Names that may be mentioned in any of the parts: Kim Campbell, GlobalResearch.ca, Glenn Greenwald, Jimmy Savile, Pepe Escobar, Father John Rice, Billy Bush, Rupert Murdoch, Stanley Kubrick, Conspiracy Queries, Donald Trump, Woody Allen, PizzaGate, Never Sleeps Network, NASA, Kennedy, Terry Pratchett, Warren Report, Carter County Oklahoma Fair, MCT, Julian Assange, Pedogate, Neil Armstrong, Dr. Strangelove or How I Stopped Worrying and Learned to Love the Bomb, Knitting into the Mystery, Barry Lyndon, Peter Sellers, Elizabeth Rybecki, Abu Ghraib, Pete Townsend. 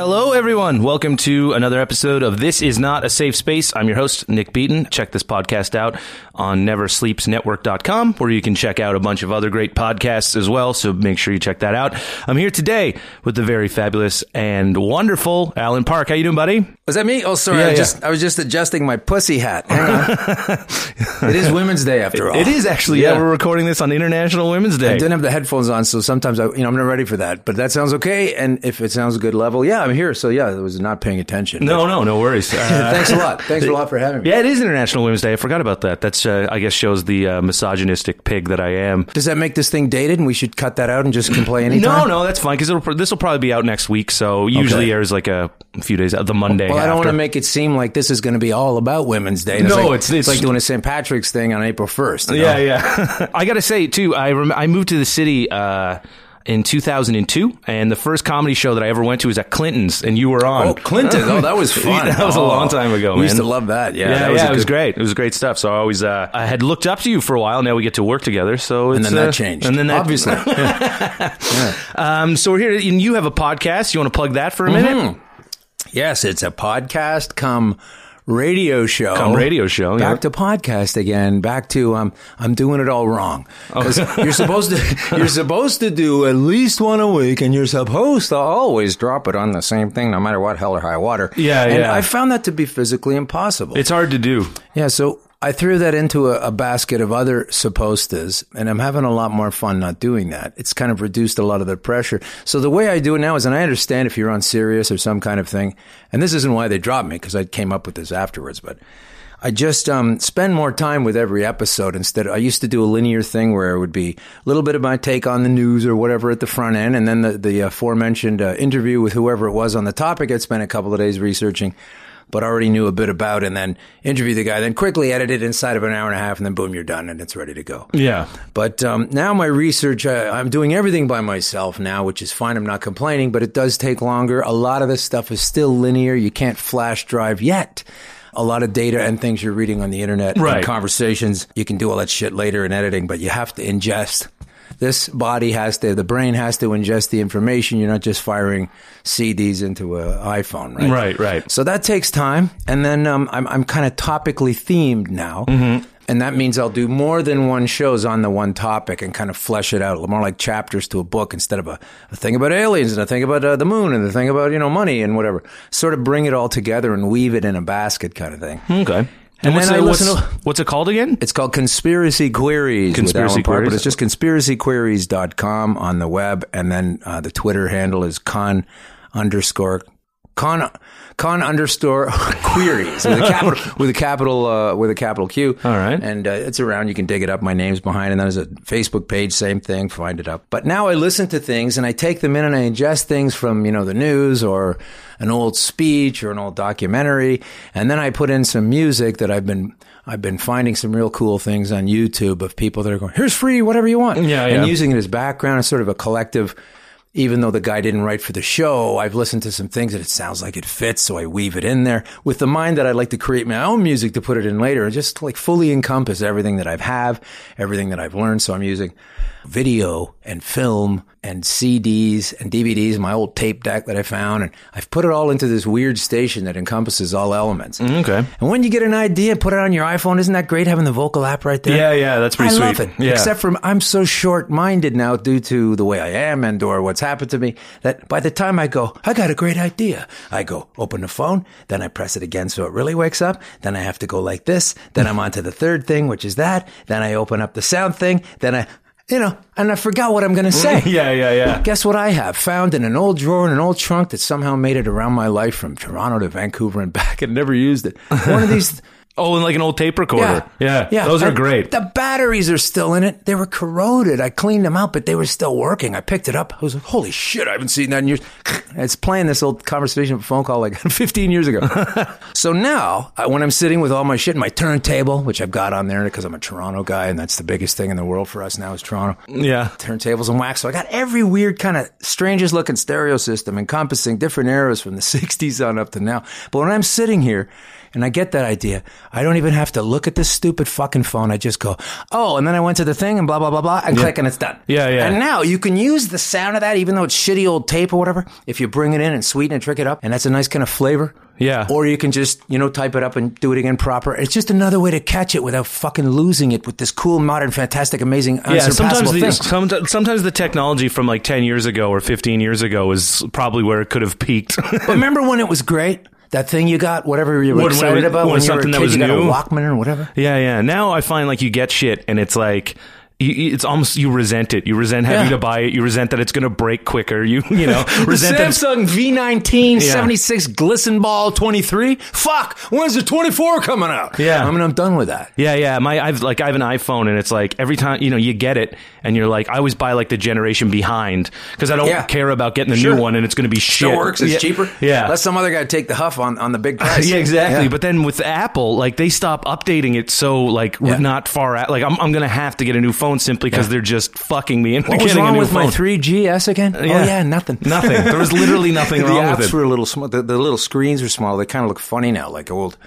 Hello, everyone. Welcome to another episode of This Is Not a Safe Space. I'm your host, Nick Beaton. Check this podcast out on NeverSleepsNetwork.com, where you can check out a bunch of other great podcasts as well, so make sure you check that out. I'm here today with the very fabulous and wonderful Alan Park. How you doing, buddy? Was that me? Oh, sorry. Yeah, I was just adjusting my pussy hat. It is Women's Day, after all. It is, actually. Yeah, we're recording this on International Women's Day. I didn't have the headphones on, so sometimes I'm not ready for that, but that sounds okay, and if it sounds a good level, yeah, I'm here. So yeah, I was not paying attention. No worries. Thanks a lot. Thanks a lot for having me. Yeah, it is International Women's Day. I forgot about that. That's, I guess, shows the misogynistic pig that I am. Does that make this thing dated and we should cut that out and just complain anytime? No, that's fine, because this will probably be out next week, so usually airs like a few days, the Monday after. Well, I don't want to make it seem like this is going to be all about Women's Day. No, like, it's like doing a St. Patrick's thing on April 1st. You know? Yeah. I got to say, too, I moved to the city in 2002, and the first comedy show that I ever went to was at Clinton's, and you were on. Oh, Clinton. Oh, that was fun. That was a long time ago, man. We used to love that. Yeah, it was great. It was great stuff. So I always, I had looked up to you for a while. Now we get to work together. So it's, and then that changed. And then that, obviously. So we're here, and you have a podcast. You want to plug that for a minute? Yes, it's a podcast come radio show. Back to podcast again. Back to I'm doing it all wrong. You're supposed to do at least one a week, and you're supposed to always drop it on the same thing, no matter what, hell or high water. Yeah, and I found that to be physically impossible. It's hard to do. Yeah, so I threw that into a basket of other suppostas, and I'm having a lot more fun not doing that. It's kind of reduced a lot of the pressure. So the way I do it now is, and I understand if you're on Sirius or some kind of thing, and this isn't why they dropped me, because I came up with this afterwards, but I just spend more time with every episode instead. I used to do a linear thing where it would be a little bit of my take on the news or whatever at the front end, and then the aforementioned interview with whoever it was on the topic I'd spent a couple of days researching, but already knew a bit about, and then interview the guy, then quickly edit it inside of an hour and a half, and then boom, you're done, and it's ready to go. Yeah. But now my research, I'm doing everything by myself now, which is fine. I'm not complaining, but it does take longer. A lot of this stuff is still linear. You can't flash drive yet. A lot of data and things you're reading on the internet, and conversations, you can do all that shit later in editing, but you have to ingest. The brain has to ingest the information. You're not just firing CDs into an iPhone, right? Right. So that takes time. And then I'm kind of topically themed now. Mm-hmm. And that means I'll do more than one shows on the one topic and kind of flesh it out, more like chapters to a book instead of a thing about aliens and a thing about the moon and a thing about, money and whatever. Sort of bring it all together and weave it in a basket kind of thing. Okay. And what's it called again? It's called Conspiracy Queries. With Alan Park, but it's just conspiracyqueries.com on the web, and then the Twitter handle is con_. Queries with a capital Q. All right, and it's around. You can dig it up. My name's behind, and there's a Facebook page. Same thing. Find it up. But now I listen to things, and I take them in, and I ingest things from the news or an old speech or an old documentary, and then I put in some music that I've been finding some real cool things on YouTube of people that are going, here's free, whatever you want, and using it as background as sort of a collective. Even though the guy didn't write for the show, I've listened to some things that it sounds like it fits, so I weave it in there with the mind that I'd like to create my own music to put it in later and just like fully encompass everything that everything that I've learned. So I'm using video and film and CDs and DVDs, my old tape deck that I found, and I've put it all into this weird station that encompasses all elements. Okay. And when you get an idea, put it on your iPhone. Isn't that great having the vocal app right there? Yeah, that's pretty sweet. I love it. Yeah. Except for I'm so short-minded now due to the way I am and or what's happened to me, that by the time I go, I got a great idea, I go open the phone, then I press it again so it really wakes up, then I have to go like this, then I'm on to the third thing, which is that, then I open up the sound thing, then I, and I forgot what I'm going to say. Yeah. Guess what I have found in an old drawer in an old trunk that somehow made it around my life from Toronto to Vancouver and back, and never used it. One of these... Oh, and like an old tape recorder. Yeah. Those are great. The batteries are still in it. They were corroded. I cleaned them out, but they were still working. I picked it up. I was like, holy shit, I haven't seen that in years. It's playing this old conversation phone call like 15 years ago. So now, when I'm sitting with all my shit, my turntable, which I've got on there because I'm a Toronto guy, and that's the biggest thing in the world for us now is Toronto. Yeah. Turntables and wax. So I got every weird kind of strangest looking stereo system encompassing different eras from the 60s on up to now. But when I'm sitting here, And I get that idea. I don't even have to look at this stupid fucking phone. I just go, oh, and then I went to the thing and blah, blah, blah, blah, and click, and it's done. Yeah, yeah. And now you can use the sound of that, even though it's shitty old tape or whatever, if you bring it in and sweeten it, trick it up, and that's a nice kind of flavor. Yeah. Or you can just, you know, type it up and do it again proper. It's just another way to catch it without fucking losing it with this cool, modern, fantastic, amazing, unsurpassable thing. Sometimes the technology from like 10 years ago or 15 years ago is probably where it could have peaked. But remember when it was great? That thing you got, whatever you were excited about when you were a kid, you got a Walkman or whatever? Yeah, yeah. Now I find like you get shit and it's like... It's almost, you resent it. You resent having to buy it. You resent that it's going to break quicker. You know, resent the Samsung V19 76 Glisten Ball 23. Fuck, when's the 24 coming out? Yeah. I mean, I'm done with that. Yeah, yeah. I have an iPhone and it's like every time, you know, you get it and you're like, I always buy like the generation behind because I don't care about getting the new one and it's going to be shit. It works. It's cheaper. Yeah. Let some other guy take the huff on the big price. Yeah, exactly. Yeah. But then with Apple, like they stop updating it. So like not far out. Like I'm going to have to get a new phone. Simply because they're just fucking me. What was wrong with my 3GS again? Oh yeah, nothing. There was literally nothing wrong with it. The apps were a little small. The little screens were small. They kind of look funny now, like old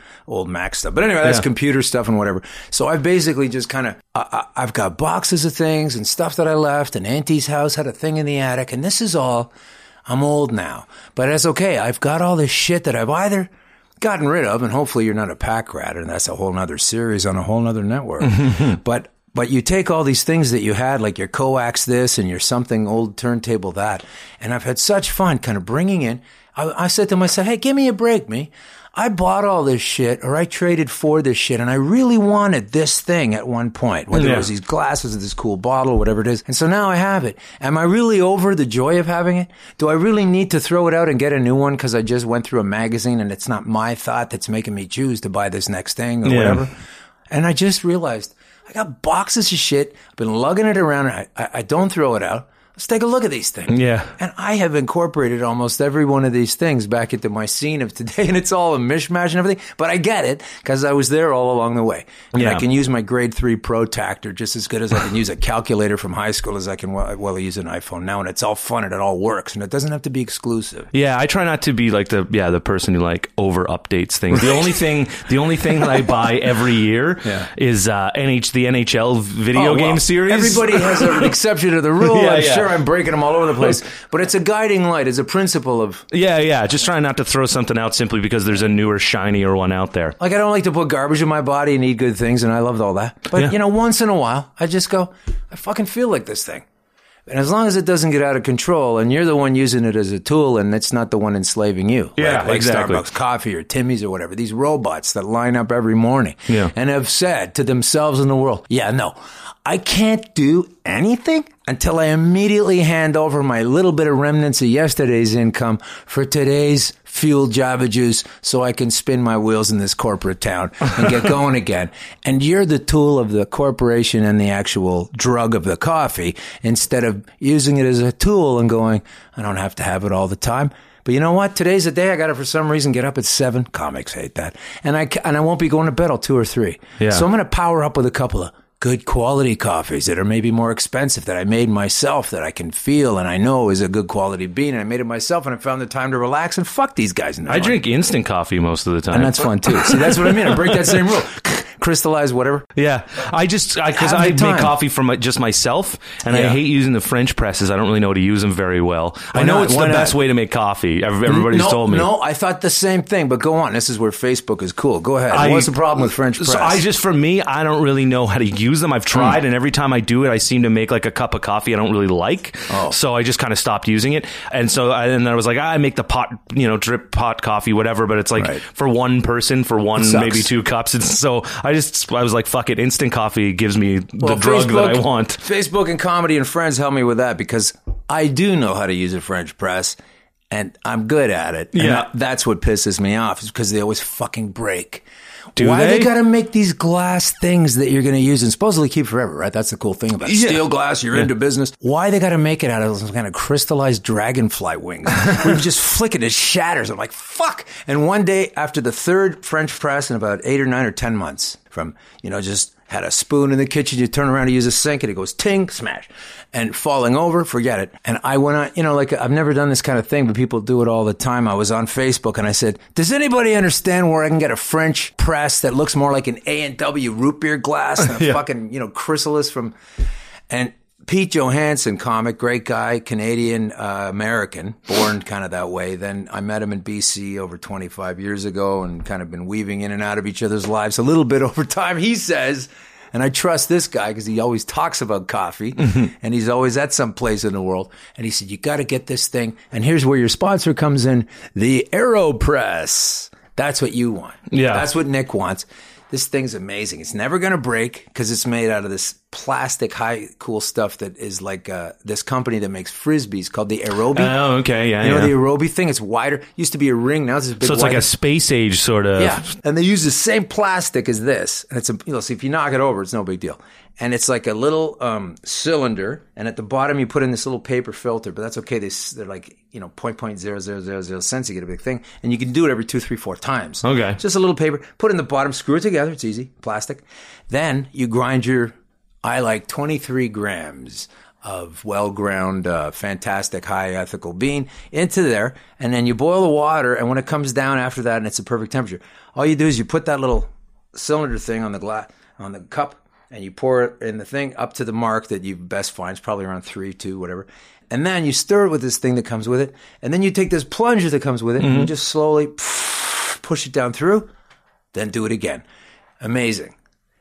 Mac stuff. But anyway, that's computer stuff and whatever. So I've basically just kind of I've got boxes of things and stuff that I left. And Auntie's house had a thing in the attic, and this is all. I'm old now, but that's okay. I've got all this shit that I've either gotten rid of, and hopefully you're not a pack rat, and that's a whole nother series on a whole nother network. But you take all these things that you had, like your coax this and your something old turntable that, and I've had such fun kind of bringing in. I said to myself, hey, give me a break, me. I bought all this shit or I traded for this shit and I really wanted this thing at one point, whether it was these glasses or this cool bottle, whatever it is. And so now I have it. Am I really over the joy of having it? Do I really need to throw it out and get a new one because I just went through a magazine and it's not my thought that's making me choose to buy this next thing or whatever? And I just realized... I got boxes of shit. I've been lugging it around. And I don't throw it out. Let's take a look at these things. Yeah. And I have incorporated almost every one of these things back into my scene of today. And it's all a mishmash and everything. But I get it because I was there all along the way. And I can use my grade 3 protractor just as good as I can use a calculator from high school as I can use an iPhone now. And it's all fun and it all works. And it doesn't have to be exclusive. Yeah, I try not to be like the person who like over updates things. The only thing that I buy every year is the NHL video game series. Everybody has an exception to the rule. I'm breaking them all over the place, but it's a guiding light. It's a principle of just trying not to throw something out simply because there's a newer, shinier one out there. Like I don't like to put garbage in my body and eat good things, and I loved all that. But you know, once in a while, I just go, I fucking feel like this thing, and as long as it doesn't get out of control, and you're the one using it as a tool, and it's not the one enslaving you, like exactly. Starbucks coffee or Timmy's or whatever. These robots that line up every morning and have said to themselves and the world, I can't do anything until I immediately hand over my little bit of remnants of yesterday's income for today's fuel Java juice so I can spin my wheels in this corporate town and get going again. And you're the tool of the corporation and the actual drug of the coffee instead of using it as a tool and going, I don't have to have it all the time. But you know what? Today's the day I got to, for some reason, get up at 7. Comics hate that. And I won't be going to bed till 2 or 3. Yeah. So I'm going to power up with a couple of good quality coffees that are maybe more expensive that I made myself that I can feel and I know is a good quality bean. And I made it myself and I found the time to relax and fuck these guys. I drink instant coffee most of the time. And that's fun too. See, that's what I mean. I break that same rule. Crystallize, whatever. Yeah. Because I make coffee from just myself and I hate using the French presses. I don't really know how to use them very well. Why not? It's the best way to make coffee. Everybody's told me. No, I thought the same thing, but go on. This is where Facebook is cool. Go ahead. What's the problem with French press? So I don't really know how to use them. I've tried, and every time I do it, I seem to make like a cup of coffee I don't really like. Oh. So I just kind of stopped using it. And so I was like, I make the pot, you know, drip pot coffee, whatever. But it's like for one person, for one maybe 2 cups. And so I was like, fuck it, instant coffee gives me the drug that I want. Facebook and comedy and friends help me with that because I do know how to use a French press. And I'm good at it. Yeah. And that's what pisses me off is because they always fucking break. Why they got to make these glass things that you're going to use and supposedly keep forever, right? That's the cool thing about it. Steel glass, you're into business. Why they got to make it out of some kind of crystallized dragonfly wings? We've just flicked it shatters. I'm like, fuck. And one day after the 3rd French press in about 8 or 9 or 10 months, from, you know, just had a spoon in the kitchen, you turn around to use a sink and it goes ting, smash, and falling over, forget it. And I went on, you know, like I've never done this kind of thing, but people do it all the time. I was on Facebook and I said, does anybody understand where I can get a French press that looks more like an A&W root beer glass than a fucking, you know, chrysalis from, and Pete Johansson, comic, great guy, Canadian, American, born kind of that way. Then I met him in BC over 25 years ago and kind of been weaving in and out of each other's lives a little bit over time, he says. And I trust this guy because he always talks about coffee and he's always at some place in the world. And he said, you got to get this thing. And here's where your sponsor comes in, the AeroPress. That's what you want. Yeah. That's what Nick wants. This thing's amazing. It's never going to break because it's made out of this plastic, high, cool stuff that is like this company that makes Frisbees called the Aerobie. Oh, okay. Yeah, you know the Aerobie thing? It's wider. It used to be a ring. Now it's this big. So it's like a space age sort of. Yeah. And they use the same plastic as this. And it's a, you know, so if you knock it over, it's no big deal. And it's like a little cylinder. And at the bottom, you put in this little paper filter. But that's okay. They're like, you know, 0.0000 cents. You get a big thing. And you can do it every 2, 3, 4 times. Okay. Just a little paper. Put in the bottom. Screw it together. It's easy. Plastic. Then you grind your... I like 23 grams of well-ground, fantastic, high ethical bean into there. And then you boil the water. And when it comes down after that and it's a perfect temperature, all you do is you put that little cylinder thing on the glass, on the cup, and you pour it in the thing up to the mark that you best find. It's probably around 3, 2, whatever. And then you stir it with this thing that comes with it. And then you take this plunger that comes with it and you just slowly push it down through, then do it again. Amazing.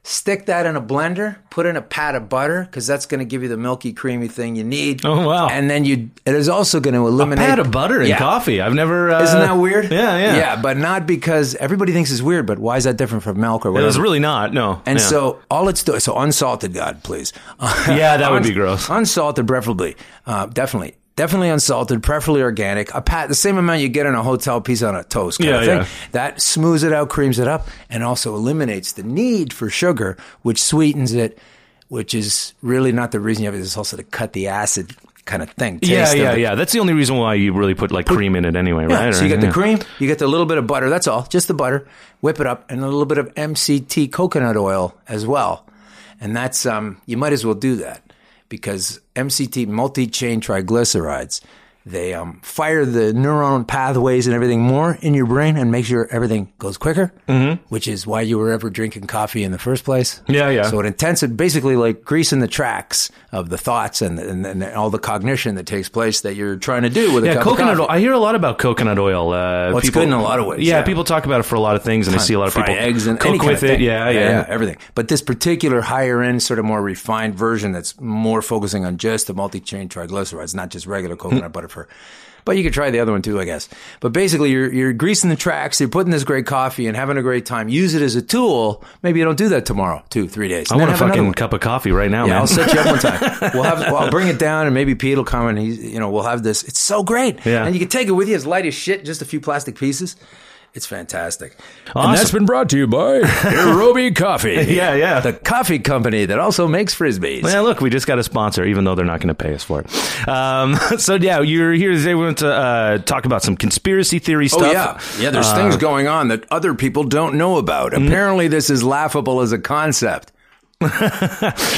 Stick that in a blender, put in a pat of butter, because that's going to give you the milky, creamy thing you need. Oh, wow. And then it is also going to eliminate... A pat of butter in coffee. I've never... Isn't that weird? Yeah. Yeah, but not because... Everybody thinks it's weird, but why is that different from milk or whatever? It's really not, no. And so all it's doing... So unsalted, God, please. Yeah, that would be gross. Unsalted, preferably. Definitely. Definitely unsalted, preferably organic. The same amount you get in a hotel piece on a toast kind of thing. Yeah. That smooths it out, creams it up, and also eliminates the need for sugar, which sweetens it, which is really not the reason you have it. It's also to cut the acid kind of thing. Taste of it. That's the only reason why you really put like cream in it anyway, right? So you get the cream, you get the little bit of butter, that's all, just the butter, whip it up, and a little bit of MCT coconut oil as well. And that's, you might as well do that. Because MCT, multi-chain triglycerides, they fire the neuron pathways and everything more in your brain and make sure everything goes quicker, which is why you were ever drinking coffee in the first place. Yeah. So it intensifies, basically like greasing the tracks of the thoughts and all the cognition that takes place that you're trying to do with a cup of coffee. I hear a lot about coconut oil. It's good in a lot of ways. Yeah, people talk about it for a lot of things, and I see a lot of people eggs and cook with it. Yeah, everything. But this particular higher end, sort of more refined version that's more focusing on just the multi-chain triglycerides, not just regular coconut butter. But you could try the other one too, I guess. But basically, you're greasing the tracks, you're putting this great coffee and having a great time. Use it as a tool. Maybe you don't do that tomorrow, 2, 3 days. I want a fucking cup of coffee right now, man. I'll set you up one time. I'll bring it down and maybe Pete will come and we'll have this. It's so great. Yeah. And you can take it with you. It's light as shit, just a few plastic pieces. It's fantastic. Awesome. And that's been brought to you by Aerobie Coffee. Yeah. The coffee company that also makes Frisbees. Well, look, we just got a sponsor, even though they're not going to pay us for it. You're here today. We want to talk about some conspiracy theory stuff. Oh, yeah. There's things going on that other people don't know about. Apparently, this is laughable as a concept.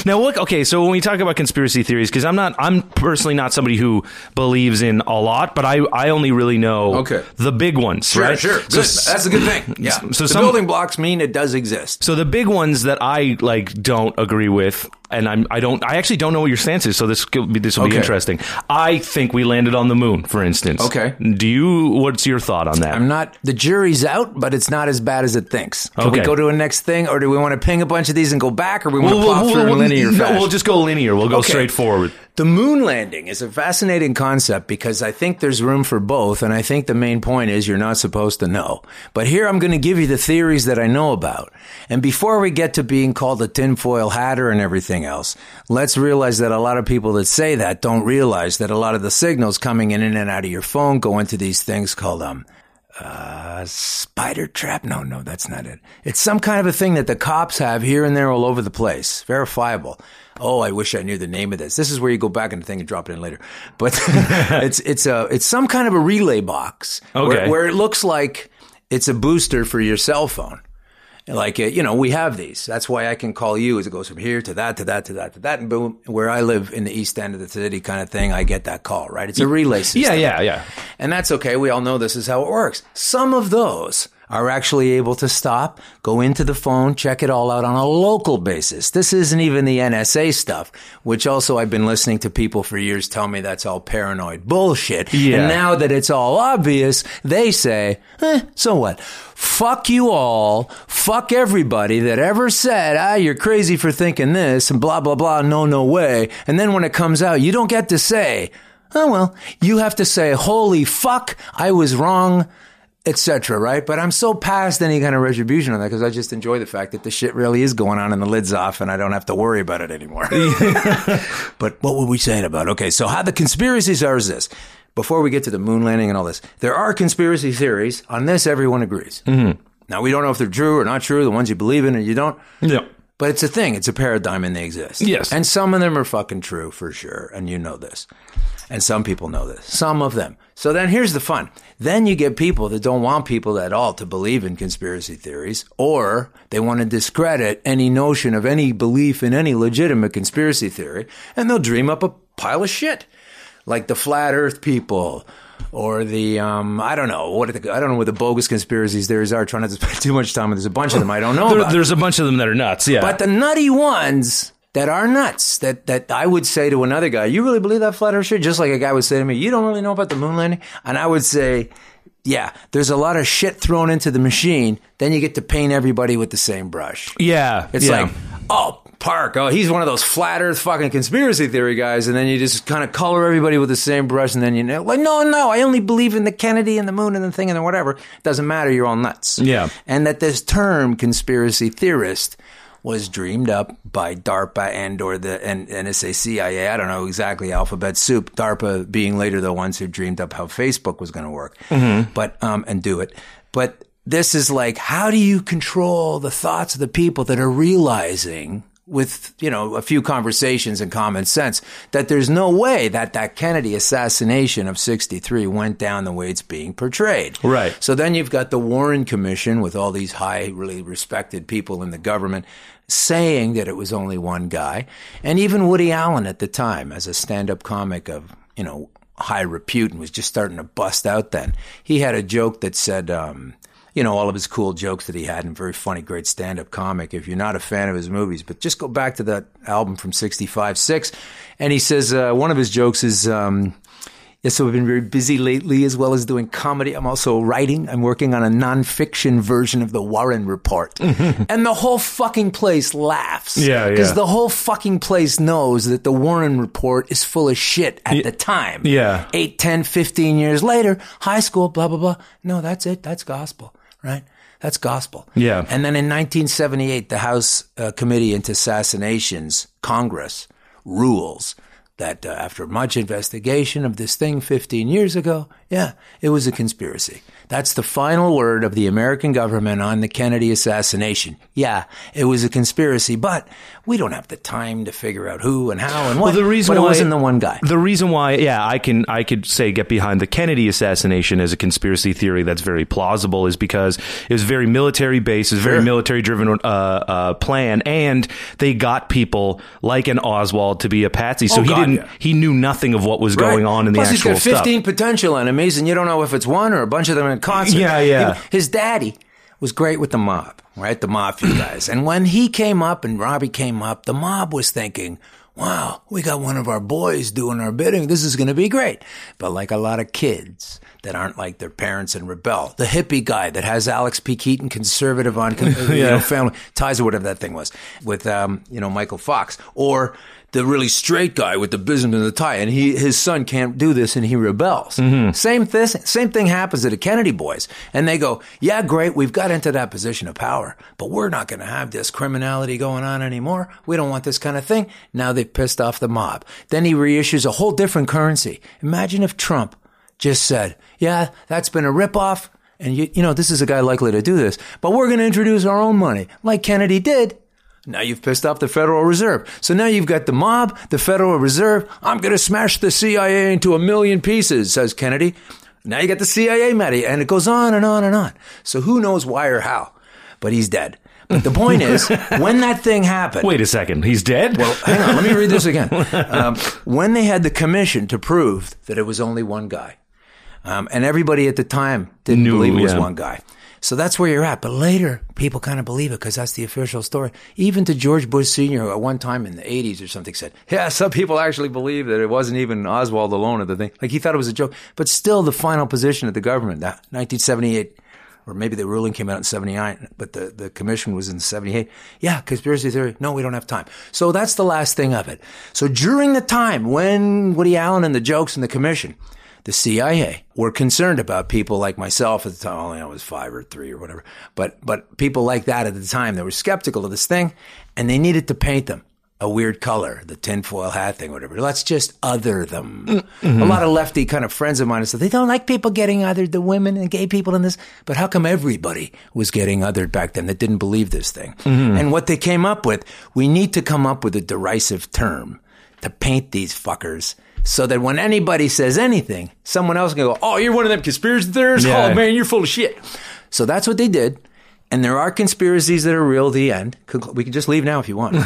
Now, look, okay, so when we talk about conspiracy theories, because I'm personally not somebody who believes in a lot, but I only really know the big ones, right? Sure, so, that's a good thing. Yeah. So the building blocks mean it does exist. So the big ones that I don't agree with, and I actually don't know what your stance is, so this will be interesting. I think we landed on the moon, for instance. Okay. What's your thought on that? The jury's out, but it's not as bad as it thinks. Can we go to a next thing, or do we want to ping a bunch of these and go back, or we want to plop through in linear fashion? No, we'll just go linear. We'll go straight forward. The moon landing is a fascinating concept because I think there's room for both, and I think the main point is you're not supposed to know. But here I'm going to give you the theories that I know about. And before we get to being called a tinfoil hatter and everything else, let's realize that a lot of people that say that don't realize that a lot of the signals coming in and out of your phone go into these things called spider trap. No, that's not it. It's some kind of a thing that the cops have here and there all over the place. Verifiable. Oh, I wish I knew the name of this. This is where you go back in the thing and drop it in later. But it's some kind of a relay box where it looks like it's a booster for your cell phone. Like, you know, we have these. That's why I can call you as it goes from here to that, to that, to that, to that. And boom, where I live in the east end of the city kind of thing, I get that call, right? It's a relay system. Yeah. And that's okay. We all know this is how it works. Some of those are actually able to stop, go into the phone, check it all out on a local basis. This isn't even the NSA stuff, which also I've been listening to people for years tell me that's all paranoid bullshit. Yeah. And now that it's all obvious, they say, so what? Fuck you all. Fuck everybody that ever said, you're crazy for thinking this and blah, blah, blah. No way. And then when it comes out, you don't get to say, oh, well, you have to say, holy fuck, I was wrong. Etc. Right? But I'm so past any kind of retribution on that because I just enjoy the fact that the shit really is going on and the lid's off and I don't have to worry about it anymore. But what were we saying about? Okay, so how the conspiracies are is this. Before we get to the moon landing and all this, there are conspiracy theories. On this, everyone agrees. Mm-hmm. Now, we don't know if they're true or not true, the ones you believe in and you don't. Yeah. But it's a thing. It's a paradigm and they exist. Yes. And some of them are fucking true for sure. And you know this. And some people know this. Some of them. So then here's the fun. Then you get people that don't want people at all to believe in conspiracy theories, or they want to discredit any notion of any belief in any legitimate conspiracy theory, and they'll dream up a pile of shit. Like the flat earth people, or the, I don't know what the bogus conspiracies theories are. Trying not to spend too much time with. There's a bunch of them I don't know about. There's a bunch of them that are nuts, yeah. But the nutty ones... that are nuts, that I would say to another guy, you really believe that flat earth shit? Just like a guy would say to me, you don't really know about the moon landing? And I would say, yeah, there's a lot of shit thrown into the machine. Then you get to paint everybody with the same brush. Yeah. It's like, oh, Park, he's one of those flat earth fucking conspiracy theory guys. And then you just kind of color everybody with the same brush. And then you know, like, no, I only believe in the Kennedy and the moon and the thing and the whatever. It doesn't matter. You're all nuts. Yeah. And that this term conspiracy theorist was dreamed up by DARPA and NSA, CIA, I don't know exactly, alphabet soup, DARPA being later the ones who dreamed up how Facebook was going to work, but and do it. But this is like, how do you control the thoughts of the people that are realizing with, you know, a few conversations and common sense that there's no way that Kennedy assassination of 1963 went down the way it's being portrayed. Right. So then you've got the Warren Commission with all these high, really respected people in the government saying that it was only one guy. And even Woody Allen at the time, as a stand-up comic of, you know, high repute and was just starting to bust out then, he had a joke that said, you know, all of his cool jokes that he had and very funny, great stand-up comic. If you're not a fan of his movies, but just go back to that album from 1965, and he says, one of his jokes is, yes, so I've been very busy lately as well as doing comedy. I'm also writing. I'm working on a nonfiction version of the Warren Report. And the whole fucking place laughs. Yeah, because the whole fucking place knows that the Warren Report is full of shit at the time. Yeah. 8, 10, 15 years later, high school, blah, blah, blah. No, that's it. That's gospel. Right? That's gospel. Yeah. And then in 1978, the House Committee into Assassinations, Congress, rules that after much investigation of this thing 15 years ago, yeah, it was a conspiracy. That's the final word of the American government on the Kennedy assassination. Yeah, it was a conspiracy, but we don't have the time to figure out who and how and what. Well, the reason why it wasn't the one guy. The reason why, yeah, I could say get behind the Kennedy assassination as a conspiracy theory that's very plausible is because it was very military based, it was very military driven plan, and they got people like an Oswald to be a patsy. So he knew nothing of what was going on in the actual stuff. Plus, he's got 15 potential enemies, and you don't know if it's one or a bunch of them in concert. Yeah. His daddy was great with the mob, right? The mafia guys. And when he came up and Robbie came up, the mob was thinking, wow, we got one of our boys doing our bidding. This is going to be great. But like a lot of kids that aren't like their parents and rebel, the hippie guy that has Alex P. Keaton, conservative on family ties or whatever that thing was with, Michael Fox, or the really straight guy with the business and the tie, and his son can't do this, and he rebels. Mm-hmm. Same thing happens to the Kennedy boys, and they go, yeah, great, we've got into that position of power, but we're not going to have this criminality going on anymore. We don't want this kind of thing. Now they've pissed off the mob. Then he reissues a whole different currency. Imagine if Trump just said, yeah, that's been a ripoff, and you know, this is a guy likely to do this, but we're going to introduce our own money, like Kennedy did. Now you've pissed off the Federal Reserve. So now you've got the mob, the Federal Reserve. I'm going to smash the CIA into 1,000,000 pieces, says Kennedy. Now you got the CIA, Matty, and it goes on and on and on. So who knows why or how, but he's dead. But the point is, when that thing happened... Wait a second, he's dead? Well, hang on, let me read this again. When they had the commission to prove that it was only one guy, and everybody at the time didn't believe it was one guy. So that's where you're at. But later, people kind of believe it because that's the official story. Even to George Bush Sr., who at one time in the 80s or something said, yeah, some people actually believe that it wasn't even Oswald alone or the thing. Like, he thought it was a joke. But still, the final position of the government, 1978... or maybe the ruling came out in 79, but the commission was in 78. Yeah, conspiracy theory. No, we don't have time. So that's the last thing of it. So during the time when Woody Allen and the jokes and the commission, the CIA were concerned about people like myself at the time. Only I was 5 or 3 or whatever. But people like that at the time, they were skeptical of this thing, and they needed to paint them a weird color, the tinfoil hat thing, whatever. Let's just other them. Mm-hmm. A lot of lefty kind of friends of mine said, they don't like people getting othered, the women and gay people in this. But how come everybody was getting othered back then that didn't believe this thing? Mm-hmm. And what they came up with, we need to come up with a derisive term to paint these fuckers so that when anybody says anything, someone else can go, oh, you're one of them conspiracy theorists? Yeah. Oh, man, you're full of shit. So that's what they did. And there are conspiracies that are real, the end. We can just leave now if you want.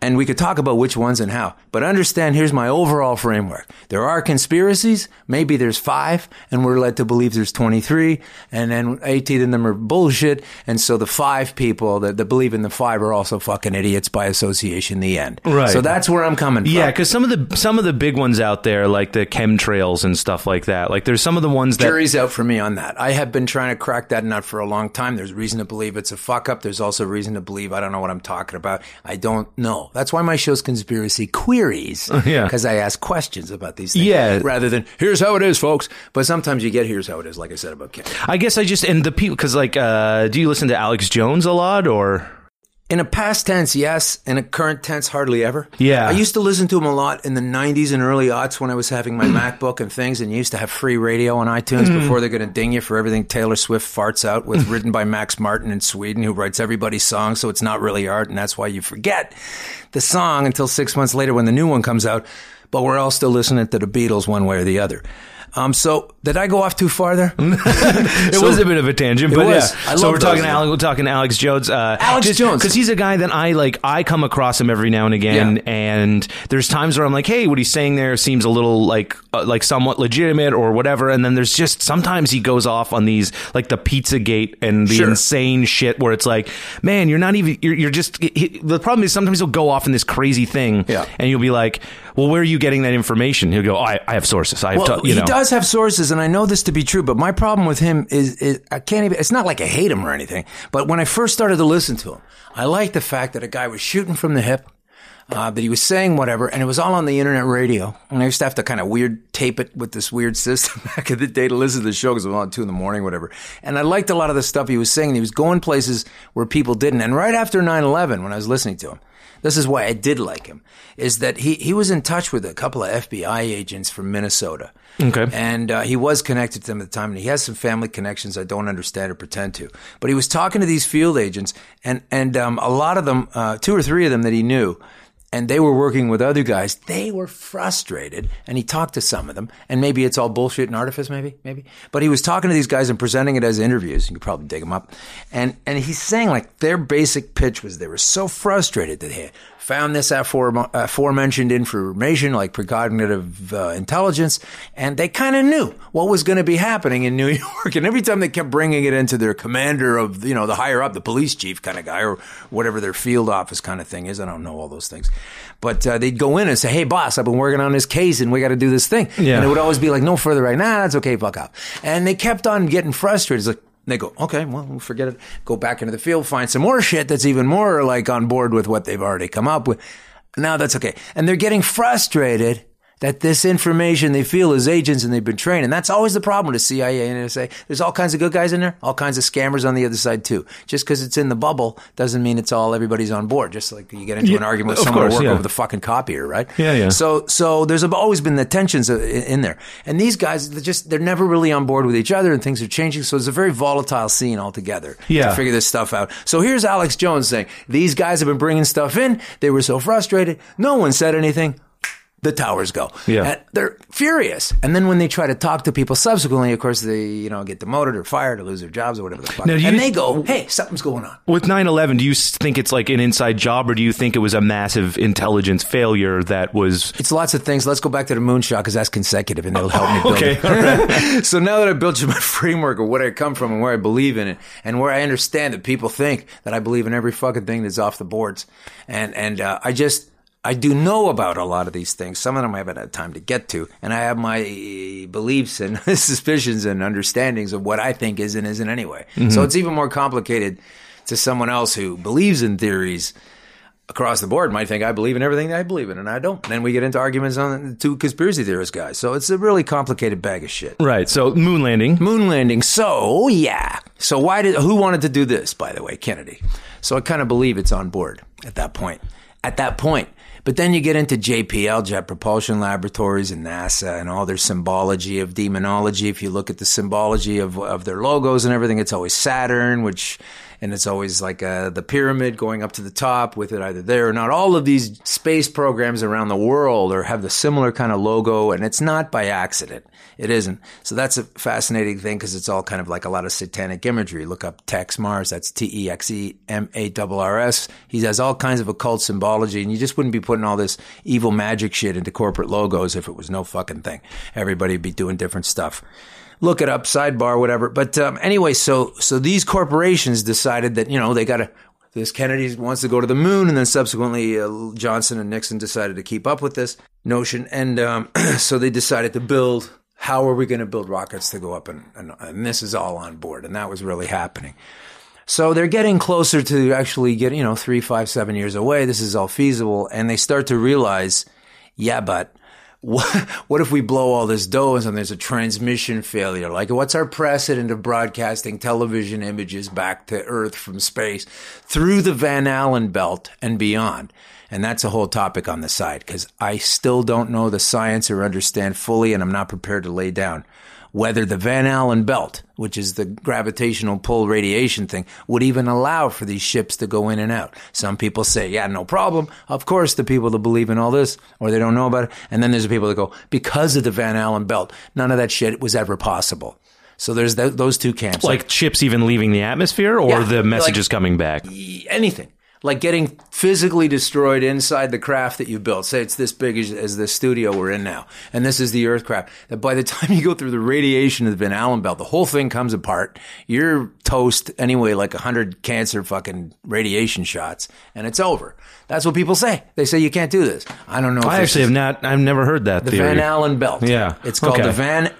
And we could talk about which ones and how. But understand, here's my overall framework. There are conspiracies. Maybe there's 5, and we're led to believe there's 23. And then 18 of them are bullshit. And so the 5 people that believe in the 5 are also fucking idiots by association, the end. Right. So that's where I'm coming from. Yeah, because some of the big ones out there, like the chemtrails and stuff like that, like there's some of the ones that... Jury's out for me on that. I have been trying to crack that nut for a long time. There's reason to believe it's a fuck up. There's also reason to believe I don't know what I'm talking about. I don't know. That's why my show's Conspiracy Queries, because I ask questions about these things rather than here's how it is, folks. But sometimes you get here's how it is, like I said about Kim. I guess I just, and the people, because like, do you listen to Alex Jones a lot or? In a past tense, yes. In a current tense, hardly ever. Yeah. I used to listen to him a lot in the 90s and early aughts when I was having my MacBook and things, and you used to have free radio on iTunes before they're going to ding you for everything Taylor Swift farts out with, written by Max Martin in Sweden, who writes everybody's song, so it's not really art, and that's why you forget the song until 6 months later when the new one comes out. But we're all still listening to the Beatles one way or the other. So did I go off too far there? It was a bit of a tangent, but yeah. So we're talking Alex Jones. Alex Jones. Because he's a guy that I come across him every now and again. Yeah. And there's times where I'm like, hey, what he's saying there seems a little like somewhat legitimate or whatever. And then there's just sometimes he goes off on these, like the PizzaGate and the insane shit where it's like, man, you're not even, you're just, the problem is sometimes he'll go off in this crazy thing. Yeah. And you'll be like, well, where are you getting that information? He'll go, I have sources. He does have sources, and I know this to be true, but my problem with him is I can't even, it's not like I hate him or anything, but when I first started to listen to him, I liked the fact that a guy was shooting from the hip, that he was saying whatever, and it was all on the internet radio. And I used to have to kind of weird tape it with this weird system back in the day to listen to the show because it was on 2 a.m, whatever. And I liked a lot of the stuff he was saying, and he was going places where people didn't. And right after 9/11, when I was listening to him, this is why I did like him, is that he was in touch with a couple of FBI agents from Minnesota. Okay. And he was connected to them at the time, and he has some family connections I don't understand or pretend to. But he was talking to these field agents, and a lot of them, 2 or 3 of them that he knew, and they were working with other guys. They were frustrated, and he talked to some of them, and maybe it's all bullshit and artifice, maybe. But he was talking to these guys and presenting it as interviews. You could probably dig them up. And he's saying, like, their basic pitch was they were so frustrated that they found this aforementioned information, like precognitive intelligence, and they kind of knew what was going to be happening in New York. And every time they kept bringing it into their commander of, you know, the higher up, the police chief kind of guy, or whatever their field office kind of thing is. I don't know all those things. But they'd go in and say, hey, boss, I've been working on this case, and we got to do this thing. Yeah. And it would always be like, no further right now. Nah, that's okay, fuck off. And they kept on getting frustrated. It's like, they go, okay, well, forget it. Go back into the field, find some more shit that's even more like on board with what they've already come up with. Now that's okay. And they're getting frustrated that this information they feel is agents and they've been trained. And that's always the problem with the CIA and NSA. There's all kinds of good guys in there, all kinds of scammers on the other side too. Just because it's in the bubble doesn't mean it's all everybody's on board. Just like you get into an argument with someone over the fucking copier, right? Yeah, yeah. So there's always been the tensions in there. And these guys, they're never really on board with each other, and things are changing. So it's a very volatile scene altogether to figure this stuff out. So here's Alex Jones saying, these guys have been bringing stuff in. They were so frustrated. No one said anything. the towers go. Yeah. And they're furious. And then when they try to talk to people subsequently, of course, they, you know, get demoted or fired or lose their jobs or whatever the fuck. Now, and they go, hey, something's going on. With 9/11, do you think it's like an inside job, or do you think it was a massive intelligence failure that was... It's lots of things. Let's go back to the moonshot, because that's consecutive, and that'll help me build it. All right. So now that I built you my framework of where I come from and where I believe in it and where I understand that people think that I believe in every fucking thing that's off the boards. And I do know about a lot of these things. Some of them I haven't had time to get to. And I have my beliefs and suspicions and understandings of what I think is and isn't anyway. Mm-hmm. So it's even more complicated to someone else who believes in theories across the board might think I believe in everything that I believe in, and I don't. And then we get into arguments on the two conspiracy theorist guys. So it's a really complicated bag of shit. Right. So moon landing. Moon landing. So, yeah. So who wanted to do this, by the way? Kennedy. So I kind of believe it's on board at that point. But then you get into JPL, Jet Propulsion Laboratories, and NASA and all their symbology of demonology. If you look at the symbology of their logos and everything, it's always Saturn, and it's always like the pyramid going up to the top with it either there or not. All of these space programs around the world have the similar kind of logo, and it's not by accident. It isn't. So that's a fascinating thing, because it's all kind of like a lot of satanic imagery. Look up Tex Mars. That's TEXEMARRS. He has all kinds of occult symbology, and you just wouldn't be putting all this evil magic shit into corporate logos if it was no fucking thing. Everybody would be doing different stuff. Look it up, sidebar, whatever. But anyway, so these corporations decided that, you know, they got to... This Kennedy wants to go to the moon, and then subsequently Johnson and Nixon decided to keep up with this notion. And so they decided to build... How are we going to build rockets to go up? And this is all on board. And that was really happening. So they're getting closer to actually get, 3, 5, 7 years away. This is all feasible. And they start to realize, yeah, but what if we blow all this dough and there's a transmission failure? Like, what's our precedent of broadcasting television images back to Earth from space through the Van Allen Belt and beyond? And that's a whole topic on the side, because I still don't know the science or understand fully, and I'm not prepared to lay down whether the Van Allen Belt, which is the gravitational pull radiation thing, would even allow for these ships to go in and out. Some people say, yeah, no problem. Of course, the people that believe in all this, or they don't know about it. And then there's the people that go, because of the Van Allen Belt, none of that shit was ever possible. So there's those two camps. Like ships even leaving the atmosphere, or the messages coming back? Anything. Like getting physically destroyed inside the craft that you built. Say it's this big as the studio we're in now. And this is the Earthcraft. That by the time you go through the radiation of the Van Allen Belt, the whole thing comes apart. You're toast anyway, like 100 cancer fucking radiation shots. And it's over. That's what people say. They say you can't do this. I don't know. I've never heard that theory. The Van Allen Belt. Yeah. It's called the VAN.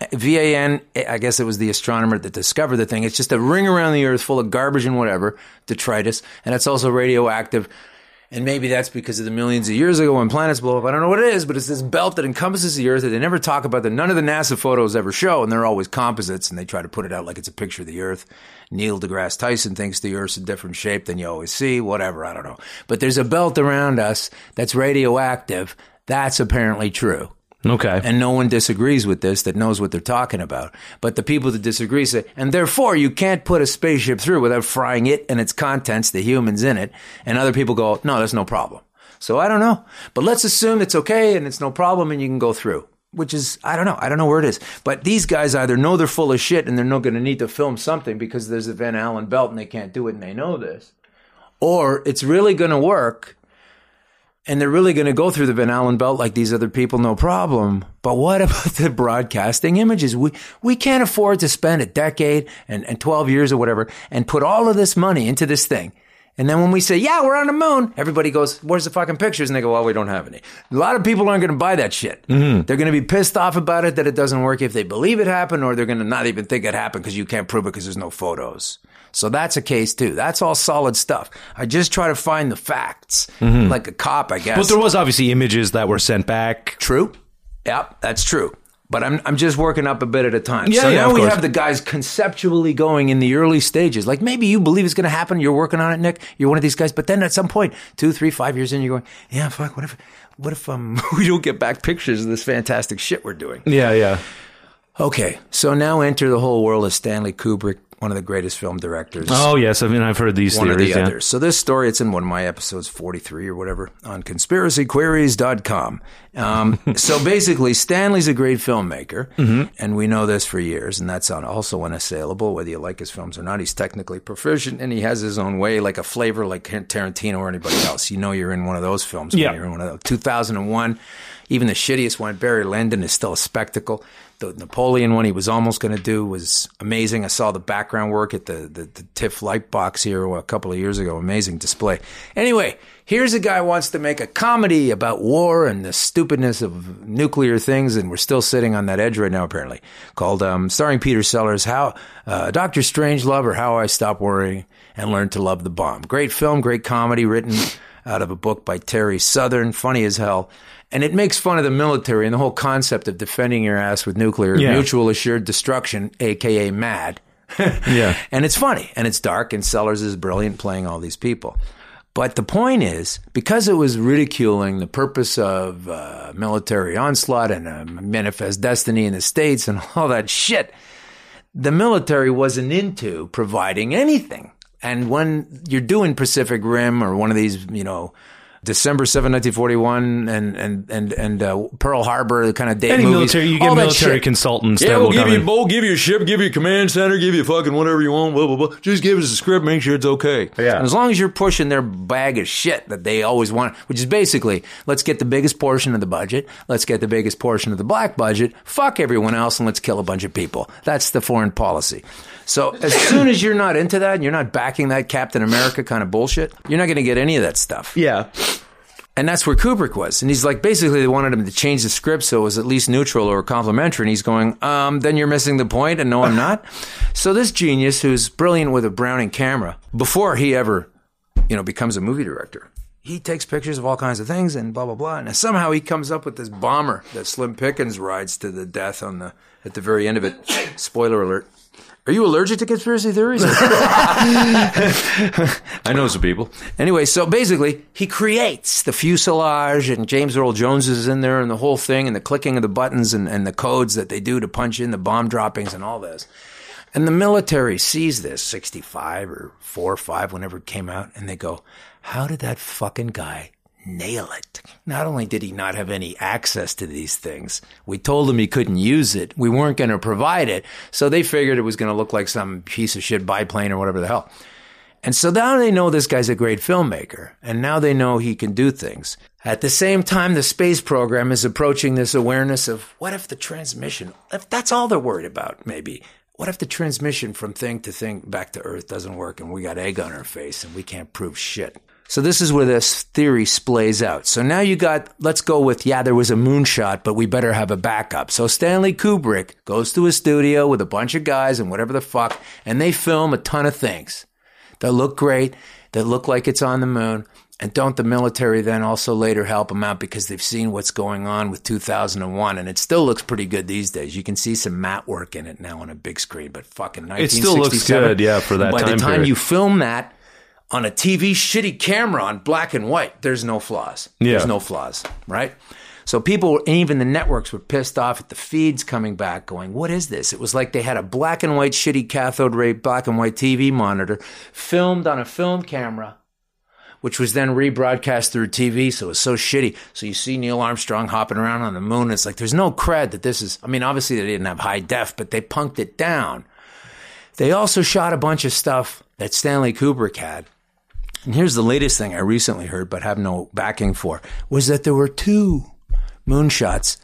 I guess it was the astronomer that discovered the thing. It's just a ring around the Earth full of garbage and whatever, detritus. And it's also radioactive, and maybe that's because of the millions of years ago when planets blow up. I don't know what it is, but it's this belt that encompasses the Earth that they never talk about, that none of the NASA photos ever show, and they're always composites, and they try to put it out like it's a picture of the Earth. Neil deGrasse Tyson thinks the Earth's a different shape than you always see, whatever, I don't know. But there's a belt around us that's radioactive. That's apparently true. Okay. And no one disagrees with this that knows what they're talking about. But the people that disagree say, and therefore you can't put a spaceship through without frying it and its contents, the humans in it. And other people go, no, that's no problem. So I don't know. But let's assume it's okay and it's no problem and you can go through. Which is, I don't know. I don't know where it is. But these guys either know they're full of shit and they're not going to need to film something because there's a Van Allen Belt and they can't do it and they know this. Or it's really going to work. And they're really going to go through the Van Allen Belt like these other people, no problem. But what about the broadcasting images? We can't afford to spend a decade and 12 years or whatever and put all of this money into this thing. And then when we say, yeah, we're on the moon, everybody goes, where's the fucking pictures? And they go, well, we don't have any. A lot of people aren't going to buy that shit. Mm-hmm. They're going to be pissed off about it that it doesn't work if they believe it happened, or they're going to not even think it happened because you can't prove it because there's no photos. So that's a case, too. That's all solid stuff. I just try to find the facts, mm-hmm. like a cop, I guess. But there was obviously images that were sent back. True. Yep, that's true. But I'm just working up a bit at a time. Yeah, so now we have the guys conceptually going in the early stages. Like maybe you believe it's going to happen. You're working on it, Nick. You're one of these guys. But then at some point, 2, 3, 5 years in, you're going, yeah, fuck, what if we don't get back pictures of this fantastic shit we're doing? Yeah, yeah. Okay, so now enter the whole world of Stanley Kubrick one of the greatest film directors. Oh, yes. I mean, I've heard these theories. One of the others. So this story, it's in one of my episodes, 43 or whatever, on conspiracyqueries.com. So basically, Stanley's a great filmmaker, mm-hmm. and we know this for years, and that's also unassailable, whether you like his films or not. He's technically proficient, and he has his own way, like a flavor like Tarantino or anybody else. You know you're in one of those films. Yeah. You're in one of those. 2001, even the shittiest one, Barry Lyndon, is still a spectacle. The Napoleon one he was almost going to do was amazing. I saw the background work at the TIFF light box here a couple of years ago. Amazing display. Anyway, here's a guy who wants to make a comedy about war and the stupidness of nuclear things, and we're still sitting on that edge right now, apparently, called starring Peter Sellers, Dr. Strangelove or How I Stopped Worrying and Learned to Love the Bomb. Great film, great comedy, written out of a book by Terry Southern, funny as hell. And it makes fun of the military and the whole concept of defending your ass with nuclear, mutual assured destruction, a.k.a. MAD. Yeah. And it's funny, and it's dark, and Sellers is brilliant playing all these people. But the point is, because it was ridiculing the purpose of military onslaught and manifest destiny in the States and all that shit, the military wasn't into providing anything. And when you're doing Pacific Rim or one of these, you know, December 7, 1941, and Pearl Harbor, the kind of day any movies. Military, you get military consultants. Yeah, we'll give you a ship, give you a command center, give you fucking whatever you want, blah, blah, blah. Just give us a script, make sure it's okay. Yeah. And as long as you're pushing their bag of shit that they always want, which is basically, let's get the biggest portion of the budget, let's get the biggest portion of the black budget, fuck everyone else, and let's kill a bunch of people. That's the foreign policy. So as soon as you're not into that and you're not backing that Captain America kind of bullshit, you're not going to get any of that stuff. Yeah. And that's where Kubrick was. And he's like, basically, they wanted him to change the script so it was at least neutral or complimentary. And he's going, then you're missing the point. And no, I'm not. So this genius who's brilliant with a Browning camera, before he ever, becomes a movie director, he takes pictures of all kinds of things and blah, blah, blah. And somehow he comes up with this bomber that Slim Pickens rides to the death at the very end of it. Spoiler alert. Are you allergic to conspiracy theories? I know some people. Anyway, so basically, he creates the fuselage, and James Earl Jones is in there, and the whole thing, and the clicking of the buttons, and the codes that they do to punch in the bomb droppings and all this. And the military sees this, 65 or 4 or 5, whenever it came out, and they go, how did that fucking guy nail it? Not only did he not have any access to these things, we told him he couldn't use it. We weren't going to provide it. So they figured it was going to look like some piece of shit biplane or whatever the hell. And so now they know this guy's a great filmmaker. And now they know he can do things. At the same time, the space program is approaching this awareness of what if the transmission, if that's all they're worried about, maybe. What if the transmission from thing to thing back to Earth doesn't work and we got egg on our face and we can't prove shit? So this is where this theory splays out. So now you got, let's go with, yeah, there was a moonshot, but we better have a backup. So Stanley Kubrick goes to a studio with a bunch of guys and whatever the fuck, and they film a ton of things that look great, that look like it's on the moon. And don't the military then also later help them out because they've seen what's going on with 2001, and it still looks pretty good these days. You can see some matte work in it now on a big screen, but fucking 1967. It still looks good, yeah, for that time period. By the time you film that, on a TV shitty camera on black and white, there's no flaws. Yeah. There's no flaws, right? So people, even the networks, were pissed off at the feeds coming back going, what is this? It was like they had a black and white shitty cathode ray black and white TV monitor filmed on a film camera, which was then rebroadcast through TV, so it was so shitty. So you see Neil Armstrong hopping around on the moon. It's like there's no cred that this is – I mean, obviously they didn't have high def, but they punked it down. They also shot a bunch of stuff that Stanley Kubrick had. And here's the latest thing I recently heard but have no backing for, was that there were 2 moonshots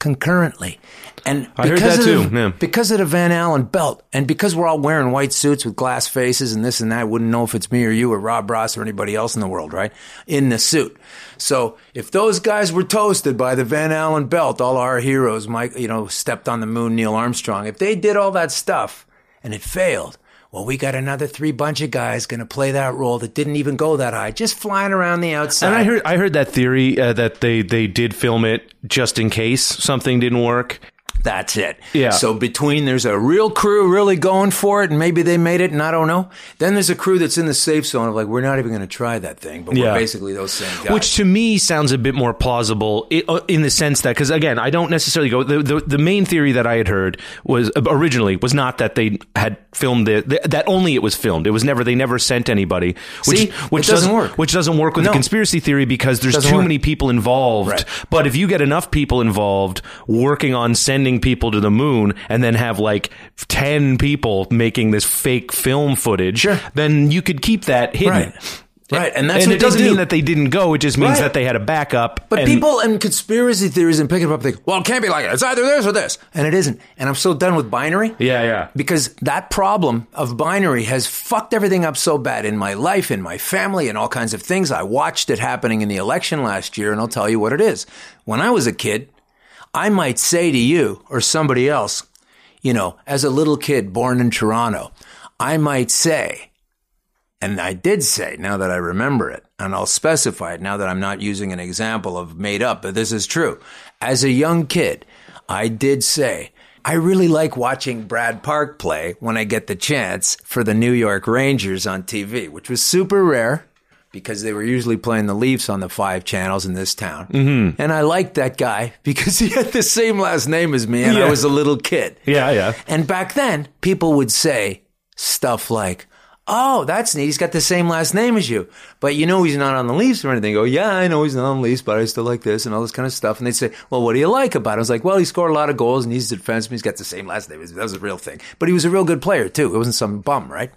concurrently. And I heard that too. Because of the Van Allen Belt, and because we're all wearing white suits with glass faces and this and that, I wouldn't know if it's me or you or Rob Ross or anybody else in the world, right? In the suit. So if those guys were toasted by the Van Allen Belt, all our heroes, stepped on the moon, Neil Armstrong, if they did all that stuff and it failed, well, we got another 3 bunch of guys going to play that role that didn't even go that high, just flying around the outside. And I heard that theory that they did film it just in case something didn't work. That's it. Yeah. So between there's a real crew really going for it, and maybe they made it, and I don't know. Then there's a crew that's in the safe zone of like, we're not even going to try that thing, but we're basically those same guys. Which to me sounds a bit more plausible in the sense that, because again, I don't necessarily go, the main theory that I had heard was originally was not that they had filmed that only it was filmed. It was never, they never sent anybody. Which, which doesn't work. Which doesn't work with the conspiracy theory because there's too many people involved. Right. But if you get enough people involved working on sending people to the moon and then have like 10 people making this fake film footage, then you could keep that hidden. Right. And that's, and it doesn't mean that they didn't go. It just means that they had a backup. But people and conspiracy theories and picking it up think, well, it can't be like that. It's either this or this. And it isn't. And I'm so done with binary. Yeah. Because that problem of binary has fucked everything up so bad in my life, in my family, and all kinds of things. I watched it happening in the election last year, and I'll tell you what it is. When I was a kid, I might say to you or somebody else, you know, as a little kid born in Toronto, I might say, and I did say, now that I remember it, and I'll specify it now that I'm not using an example of made up, but this is true. As a young kid, I did say, I really like watching Brad Park play when I get the chance for the New York Rangers on TV, which was super rare, because they were usually playing the Leafs on the 5 channels in this town. Mm-hmm. And I liked that guy because he had the same last name as me, and I was a little kid. Yeah. And back then, people would say stuff like, oh, that's neat. He's got the same last name as you. But you know he's not on the Leafs or anything. Go, yeah, I know he's not on the Leafs, but I still like this and all this kind of stuff. And they'd say, well, what do you like about it? I was like, well, he scored a lot of goals, and he's a defenseman. He's got the same last name. That was a real thing. But he was a real good player, too. It wasn't some bum, right?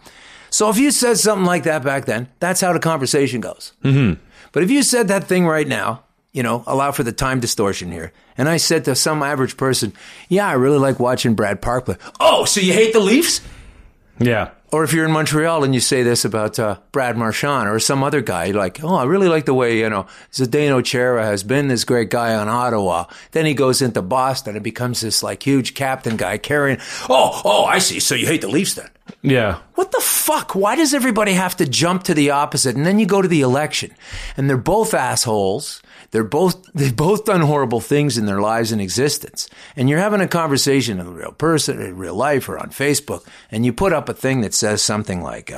So if you said something like that back then, that's how the conversation goes. Mm-hmm. But if you said that thing right now, you know, allow for the time distortion here, and I said to some average person, yeah, I really like watching Brad Park play. Oh, so you hate the Leafs? Yeah. Or if you're in Montreal and you say this about Brad Marchand or some other guy, you're like, oh, I really like the way, you know, Zdeno Chara has been this great guy on Ottawa. Then he goes into Boston and becomes this like huge captain guy carrying, oh, I see. So you hate the Leafs then? Yeah. What the fuck? Why does everybody have to jump to the opposite? And then you go to the election and they're both assholes. They've both done horrible things in their lives and existence. And you're having a conversation with a real person in real life or on Facebook, and you put up a thing that says something like,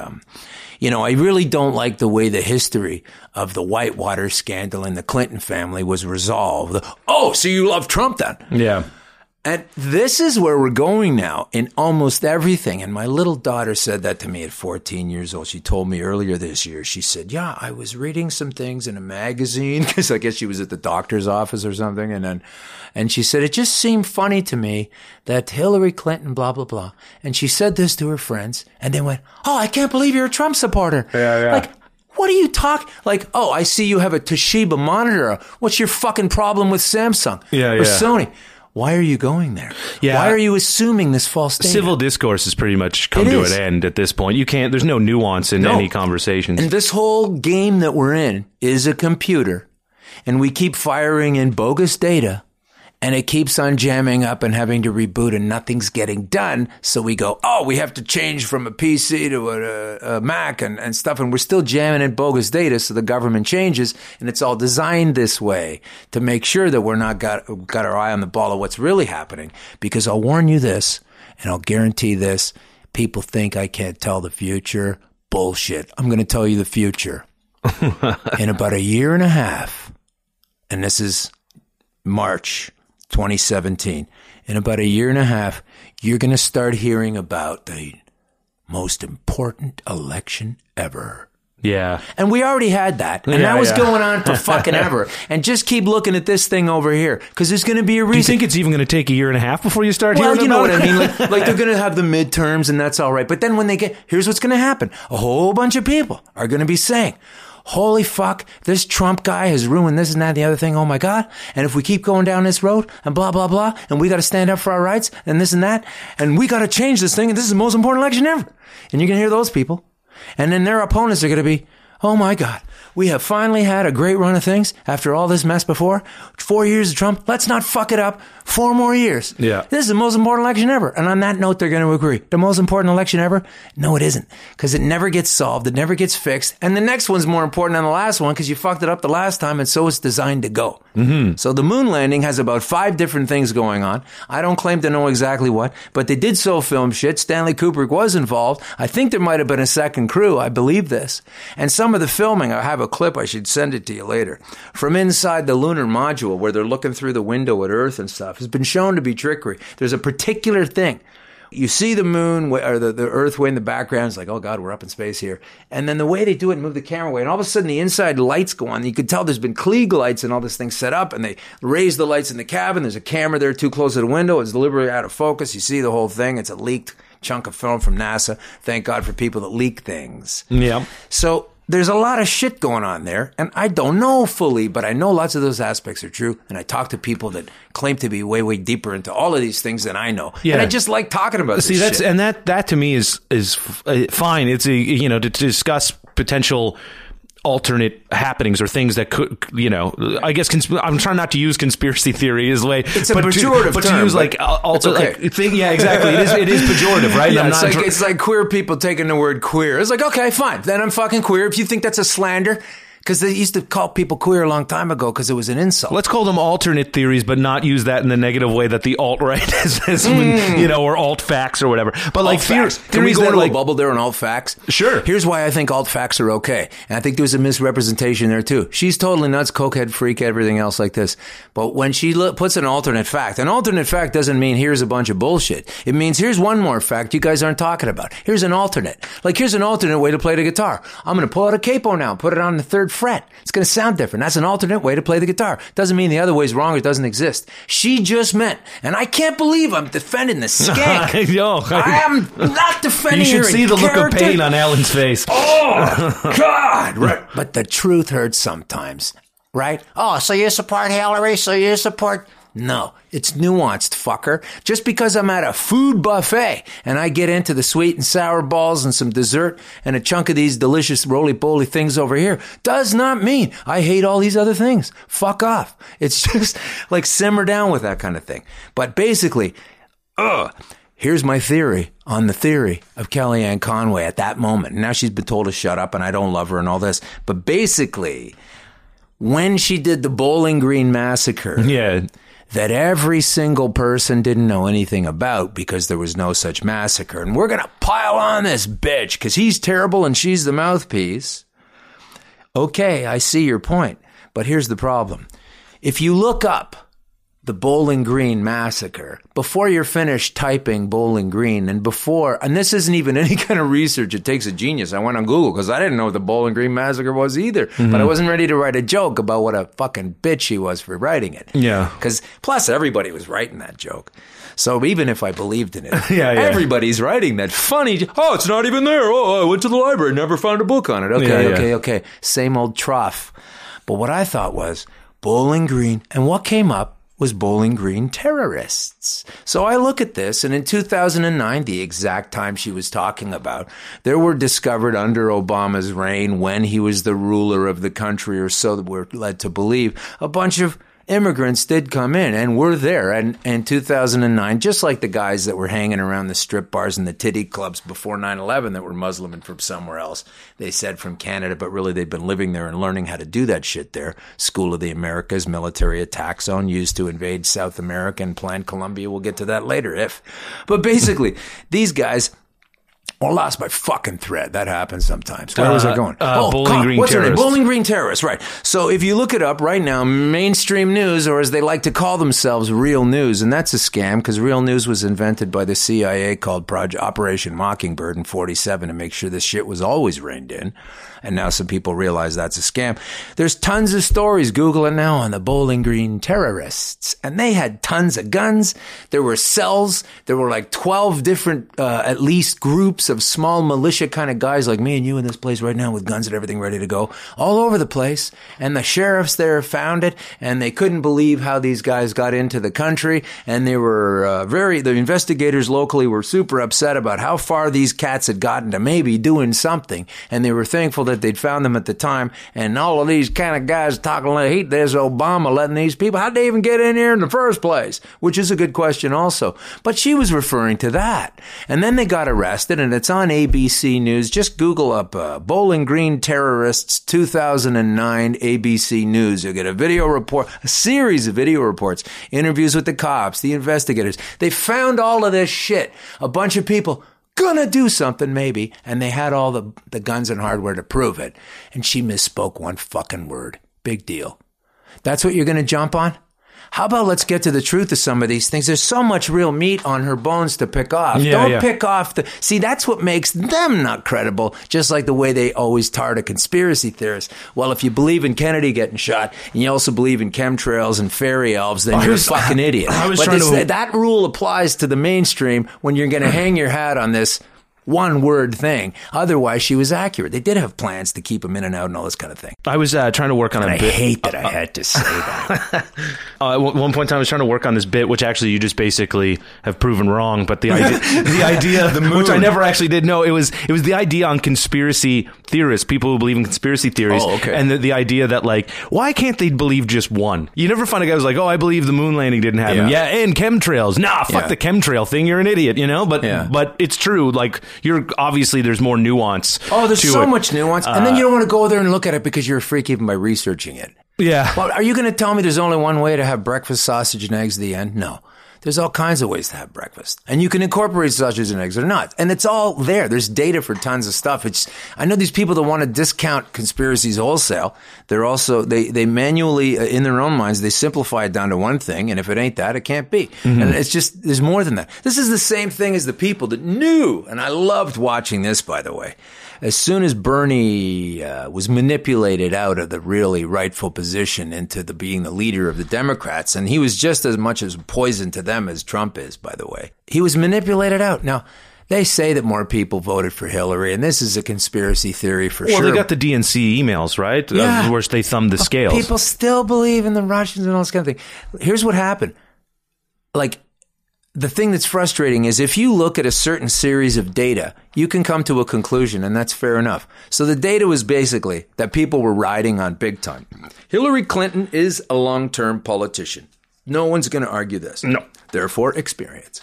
you know, I really don't like the way the history of the Whitewater scandal in the Clinton family was resolved. Oh, so you love Trump then? Yeah. And this is where we're going now in almost everything. And my little daughter said that to me at 14 years old. She told me earlier this year, she said, yeah, I was reading some things in a magazine because I guess she was at the doctor's office or something. And she said, it just seemed funny to me that Hillary Clinton, blah, blah, blah. And she said this to her friends and they went, oh, I can't believe you're a Trump supporter. Yeah. Like, what are you talking? Like, oh, I see you have a Toshiba monitor. What's your fucking problem with Samsung or Sony? Why are you going there? Yeah. Why are you assuming this false data? Civil discourse has pretty much come to an end at this point. You can't. There's no nuance in any conversations. And this whole game that we're in is a computer, and we keep firing in bogus data, and it keeps on jamming up and having to reboot, and nothing's getting done. So we go, oh, we have to change from a PC to a Mac and stuff, and we're still jamming in bogus data, so the government changes, and it's all designed this way to make sure that we're not got our eye on the ball of what's really happening. Because I'll warn you this, and I'll guarantee this, people think I can't tell the future. Bullshit. I'm going to tell you the future. In about a year and a half, and this is March 2017, in about a year and a half, you're going to start hearing about the most important election ever. Yeah. And we already had that. And that was going on for fucking ever. And just keep looking at this thing over here, because there's going to be a reason. Do you think it's even going to take a year and a half before you start hearing about it? Well, you know what I mean? Like they're going to have the midterms, and that's all right. But then when they get, here's what's going to happen. A whole bunch of people are going to be saying, holy fuck, this Trump guy has ruined this and that and the other thing, oh my God. And if we keep going down this road and blah, blah, blah, and we got to stand up for our rights and this and that, and we got to change this thing, and this is the most important election ever. And you're going to hear those people. And then their opponents are going to be, oh my God, we have finally had a great run of things after all this mess before. 4 years of Trump. Let's not fuck it up. 4 more years. Yeah. This is the most important election ever. And on that note, they're going to agree. The most important election ever? No, it isn't. Because it never gets solved. It never gets fixed. And the next one's more important than the last one because you fucked it up the last time, and so it's designed to go. Mm-hmm. So the moon landing has about 5 different things going on. I don't claim to know exactly what, but they did so film shit. Stanley Kubrick was involved. I think there might have been a second crew. I believe this. And some of the filming, I have a clip, I should send it to you later, from inside the lunar module where they're looking through the window at Earth and stuff, has been shown to be trickery. There's a particular thing. You see the moon or the Earth way in the background. It's like, oh God, we're up in space here. And then the way they do it, move the camera away, and all of a sudden the inside lights go on. You could tell there's been Klieg lights and all this thing set up, and they raise the lights in the cabin. There's a camera there too close to the window. It's deliberately out of focus. You see the whole thing. It's a leaked chunk of film from NASA. Thank God for people that leak things. Yeah. So there's a lot of shit going on there, and I don't know fully, but I know lots of those aspects are true, and I talk to people that claim to be way, way deeper into all of these things than I know, yeah. And I just like talking about this shit. And that to me is fine. It's, you know, to discuss potential alternate happenings or things that could, you know, I guess I'm trying not to use conspiracy theory as way, it's a pejorative term, to use like also okay. Like thing, yeah, exactly. It is pejorative, right? Yeah, it's like queer people taking the word queer. It's like, okay, fine, then I'm fucking queer if you think that's a slander. Because they used to call people queer a long time ago because it was an insult. Let's call them alternate theories, but not use that in the negative way that the alt-right has you know, or alt-facts or whatever. But like theories. Can we go into a bubble there on alt-facts? Sure. Here's why I think alt-facts are okay. And I think there was a misrepresentation there too. She's totally nuts, cokehead, freak, everything else like this. But when she puts an alternate fact doesn't mean here's a bunch of bullshit. It means here's one more fact you guys aren't talking about. Here's an alternate. Like, here's an alternate way to play the guitar. I'm going to pull out a capo now, put it on the third fret. It's going to sound different. That's an alternate way to play the guitar. Doesn't mean the other way's wrong or doesn't exist. She just meant, and I can't believe I'm defending the skank. Yo, I am not defending her. You should see the character. Look of pain on Alan's face. Oh, God. Right. But the truth hurts sometimes, right? Oh, so you support Hillary? So you support... No, it's nuanced, fucker. Just because I'm at a food buffet and I get into the sweet and sour balls and some dessert and a chunk of these delicious roly-poly things over here does not mean I hate all these other things. Fuck off. It's just like simmer down with that kind of thing. But basically, here's my theory on the theory of Kellyanne Conway at that moment. Now she's been told to shut up and I don't love her and all this. But basically, when she did the Bowling Green Massacre... yeah. That every single person didn't know anything about because there was no such massacre. And we're going to pile on this bitch because he's terrible and she's the mouthpiece. Okay, I see your point. But here's the problem. If you look up the Bowling Green Massacre, before you're finished typing Bowling Green and this isn't even any kind of research, it takes a genius. I went on Google because I didn't know what the Bowling Green Massacre was either, but I wasn't ready to write a joke about what a fucking bitch she was for writing it. Yeah. Because plus everybody was writing that joke. So even if I believed in it, everybody's writing that funny, oh, it's not even there. Oh, I went to the library, never found a book on it. Okay. Same old trough. But what I thought was Bowling Green, and what came up was Bowling Green Terrorists. So I look at this, and in 2009, the exact time she was talking about, there were discovered under Obama's reign, when he was the ruler of the country, or so that we're led to believe, a bunch of immigrants did come in and were there. And in 2009, just like the guys that were hanging around the strip bars and the titty clubs before 9/11 that were Muslim and from somewhere else, they said from Canada, but really they'd been living there and learning how to do that shit there. School of the Americas, military attack zone used to invade South America and plan Colombia. We'll get to that later but basically these guys were lost by fucking thread. That happens sometimes. Where was I going? Bowling Green Terrorists, right. So if you look it up right now, mainstream news, or as they like to call themselves, real news, and that's a scam because real news was invented by the CIA called Operation Mockingbird in 1947 to make sure this shit was always reined in. And now some people realize that's a scam. There's tons of stories. Google it now on the Bowling Green Terrorists. And they had tons of guns. There were cells. There were like 12 different, at least groups of small militia kind of guys like me and you in this place right now with guns and everything ready to go all over the place. And the sheriffs there found it, and they couldn't believe how these guys got into the country. And they were the investigators locally were super upset about how far these cats had gotten to maybe doing something. And they were thankful that they'd found them at the time. And all of these kind of guys talking like, hey, there's Obama letting these people, how'd they even get in here in the first place? Which is a good question also. But she was referring to that. And then they got arrested, and it's on ABC News. Just Google up Bowling Green Terrorists 2009 ABC News. You'll get a video report, a series of video reports, interviews with the cops, the investigators. They found all of this shit. A bunch of people gonna do something maybe, and they had all the guns and hardware to prove it. And she misspoke one fucking word. Big deal. That's what you're gonna jump on? How about let's get to the truth of some of these things? There's so much real meat on her bones to pick off. Yeah, don't pick off the... See, that's what makes them not credible, just like the way they always tar to conspiracy theorists. Well, if you believe in Kennedy getting shot, and you also believe in chemtrails and fairy elves, then you're a fucking idiot. That rule applies to the mainstream when you're going to hang your hat on this one-word thing. Otherwise, she was accurate. They did have plans to keep him in and out and all this kind of thing. I was trying to work on a bit. I hate that I had to say that. At one point in time, I was trying to work on this bit, which actually you just basically have proven wrong, but the idea, the moon. Which I never actually did know. It was the idea on conspiracy theorists, people who believe in conspiracy theories, and the idea that, like, why can't they believe just one? You never find a guy who's like, oh, I believe the moon landing didn't happen. Yeah, and chemtrails. Nah, fuck the chemtrail thing. You're an idiot, you know? But it's true, like... You're obviously there's more nuance. Oh, there's so much nuance. And then you don't want to go there and look at it because you're a freak even by researching it. Yeah. Well, are you going to tell me there's only one way to have breakfast, sausage, and eggs at the end? No. There's all kinds of ways to have breakfast. And you can incorporate sausages and eggs or not. And it's all there. There's data for tons of stuff. I know these people that want to discount conspiracies wholesale. They're also, they manually, in their own minds, they simplify it down to one thing. And if it ain't that, it can't be. Mm-hmm. And it's just, there's more than that. This is the same thing as the people that knew, and I loved watching this, by the way. As soon as Bernie was manipulated out of the really rightful position into being the leader of the Democrats, and he was just as much as poison to them as Trump is, by the way, he was manipulated out. Now, they say that more people voted for Hillary, and this is a conspiracy theory for sure. Well, they got the DNC emails, right? Yeah. Of course, they thumbed the scales. People still believe in the Russians and all this kind of thing. Here's what happened. Like, the thing that's frustrating is if you look at a certain series of data, you can come to a conclusion, and that's fair enough. So the data was basically that people were riding on big time. Hillary Clinton is a long-term politician. No one's going to argue this. No. Therefore, experience.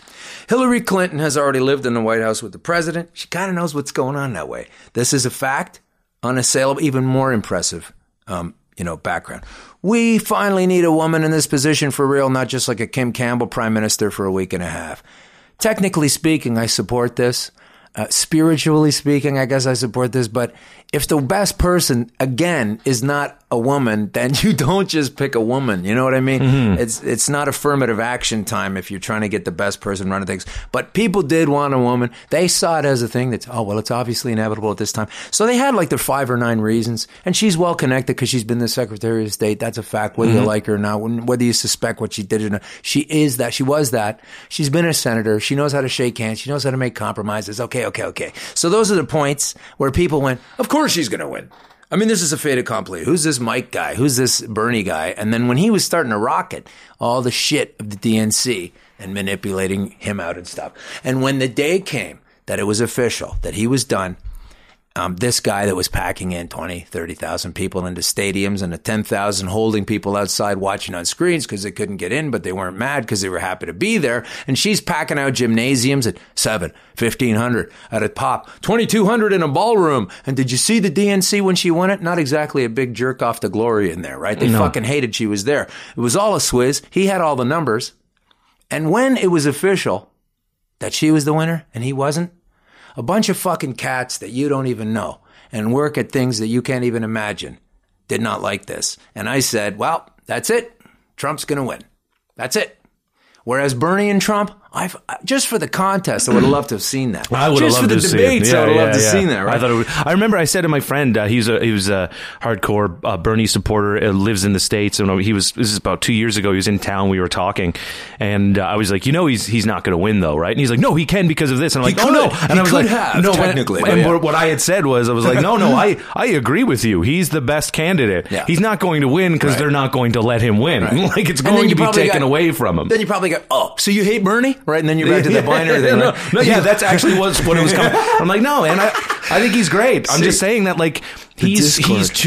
Hillary Clinton has already lived in the White House with the president. She kind of knows what's going on that way. This is a fact, unassailable, even more impressive background. We finally need a woman in this position for real, not just like a Kim Campbell prime minister for a week and a half. Technically speaking, I support this. Spiritually speaking, I guess I support this. But if the best person, again, is not a woman, then you don't just pick a woman. You know what I mean? Mm-hmm. It's not affirmative action time if you're trying to get the best person running things. But people did want a woman. They saw it as a thing that's, oh, well, it's obviously inevitable at this time. So they had like their 5 or 9 reasons. And she's well connected because she's been the Secretary of State. That's a fact, whether you like her or not, whether you suspect what she did or not. She is that. She was that. She's been a senator. She knows how to shake hands. She knows how to make compromises. Okay. So those are the points where people went, of course she's going to win. I mean, this is a fait accompli. Who's this Mike guy? Who's this Bernie guy? And then when he was starting to rocket all the shit of the DNC and manipulating him out and stuff. And when the day came that it was official, that he was done, this guy that was packing in 20, 30,000 people into stadiums and 10,000 holding people outside watching on screens because they couldn't get in, but they weren't mad because they were happy to be there. And she's packing out gymnasiums at 7, 1,500 at a pop, 2,200 in a ballroom. And did you see the DNC when she won it? Not exactly a big jerk off to glory in there, right? They fucking hated she was there. It was all a swizz. He had all the numbers. And when it was official that she was the winner and he wasn't, a bunch of fucking cats that you don't even know and work at things that you can't even imagine did not like this. And I said, well, that's it. Trump's going to win. That's it. Whereas Bernie and Trump, I've just for the contest, I would have loved to have seen that. I would have loved to have seen that. I would have loved to have seen that. Right? I thought it would, I remember I said to my friend, he was a hardcore Bernie supporter, lives in the States, and he was. This is about 2 years ago. He was in town. We were talking, and I was like, you know, he's not going to win though, right? And he's like, no, he can because of this. And I'm like, oh no, and I was like, no, technically. And what I had said was, I was like, no, I agree with you. He's the best candidate. Yeah. He's not going to win because they're not going to let him win. Right. Like it's going to be taken away from him. Then you probably got so you hate Bernie. Right, and then you're back to the binary thing. Right? No, that's actually what it was coming. I'm like, no, and I think he's great. I'm just saying that, like, he doesn't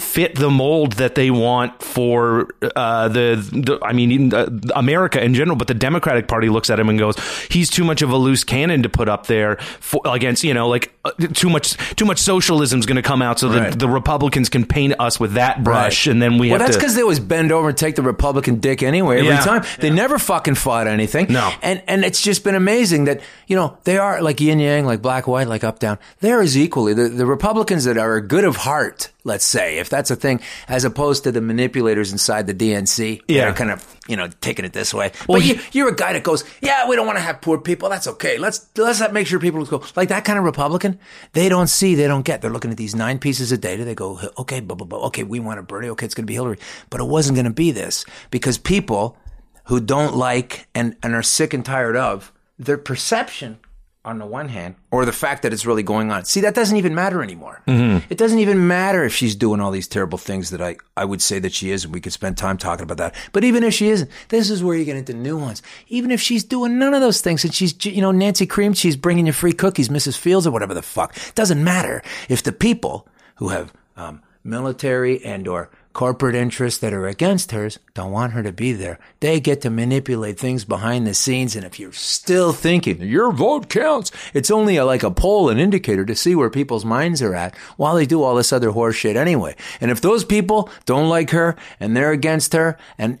fit the mold that they want for America in general. But the Democratic Party looks at him and goes, he's too much of a loose cannon to put up there against, you know, like too much socialism is going to come out. So the Republicans can paint us with that brush. Right. And then we have that's because they always bend over and take the Republican dick anyway. Every time they never fucking fought anything. No. And it's just been amazing that, you know, they are like yin yang, like black, white, like up, down. There is equally the Republicans that are good of heart, let's say, if that's a thing, as opposed to the manipulators inside the DNC. Yeah. They're kind of, you know, taking it this way. Well, but you're a guy that goes, yeah, we don't want to have poor people. That's okay. Let's make sure people go. Like that kind of Republican, they don't see, they don't get. They're looking at these 9 pieces of data. They go, okay, blah, blah, blah. Okay, we want a Bernie. Okay, it's going to be Hillary. But it wasn't going to be this because people who don't like and are sick and tired of their perception on the one hand, or the fact that it's really going on. See, that doesn't even matter anymore. Mm-hmm. It doesn't even matter if she's doing all these terrible things that I would say that she is, and we could spend time talking about that. But even if she isn't, this is where you get into nuance. Even if she's doing none of those things, and she's, you know, Nancy Cream, she's bringing you free cookies, Mrs. Fields or whatever the fuck. It doesn't matter if the people who have military and or corporate interests that are against hers don't want her to be there. They get to manipulate things behind the scenes. And if you're still thinking your vote counts, it's only like a poll, an indicator to see where people's minds are at while they do all this other horse shit anyway. And if those people don't like her and they're against her, and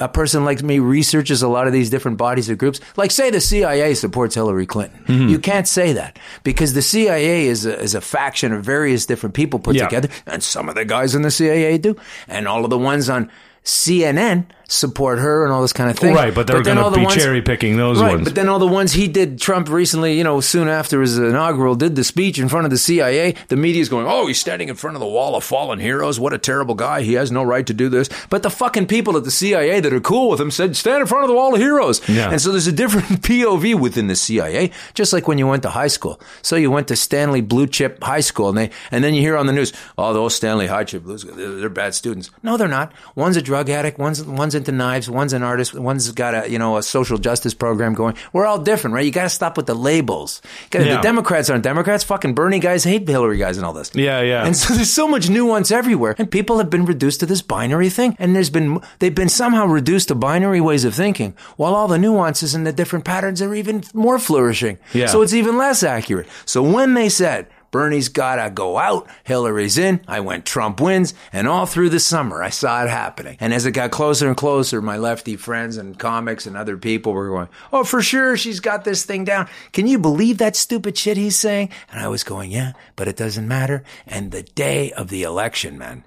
a person like me researches a lot of these different bodies or groups, like say the CIA supports Hillary Clinton. Mm-hmm. You can't say that because the CIA is a faction of various different people put together. And some of the guys in the CIA do. And all of the ones on CNN support her and all this kind of thing. Right, but they're going to be cherry-picking those ones. Right, but then all the ones Trump recently, you know, soon after his inaugural, did the speech in front of the CIA. The media's going, oh, he's standing in front of the wall of fallen heroes. What a terrible guy. He has no right to do this. But the fucking people at the CIA that are cool with him said, stand in front of the wall of heroes. Yeah. And so there's a different POV within the CIA, just like when you went to high school. So you went to Stanley Blue Chip High School, and then you hear on the news, oh, those Stanley High Chip Blues, they're bad students. No, they're not. One's a drug addict, one's into knives, one's an artist, one's got a social justice program going. We're all different, right? You got to stop with the labels. The Democrats aren't Democrats. Fucking Bernie guys hate Hillary guys and all this. Yeah, yeah. And so there's so much nuance everywhere, and people have been reduced to this binary thing. And they've been somehow reduced to binary ways of thinking, while all the nuances and the different patterns are even more flourishing. Yeah. So it's even less accurate. So when they said, Bernie's gotta go out, Hillary's in, I went Trump wins, and all through the summer I saw it happening. And as it got closer and closer, my lefty friends and comics and other people were going, oh, for sure, she's got this thing down. Can you believe that stupid shit he's saying? And I was going, yeah, but it doesn't matter. And the day of the election, man,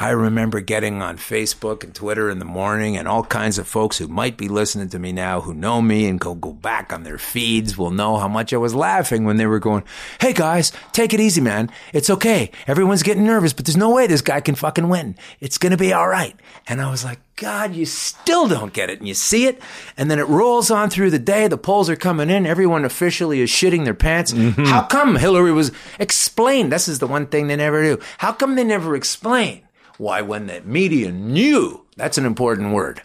I remember getting on Facebook and Twitter in the morning, and all kinds of folks who might be listening to me now who know me and go back on their feeds will know how much I was laughing when they were going, hey guys, take it easy, man. It's okay. Everyone's getting nervous, but there's no way this guy can fucking win. It's going to be all right. And I was like, God, you still don't get it, and you see it, and then it rolls on through the day, the polls are coming in, everyone officially is shitting their pants. Mm-hmm. How come Hillary was explained? This is the one thing they never do. How come they never explain? Why, when the media knew, that's an important word.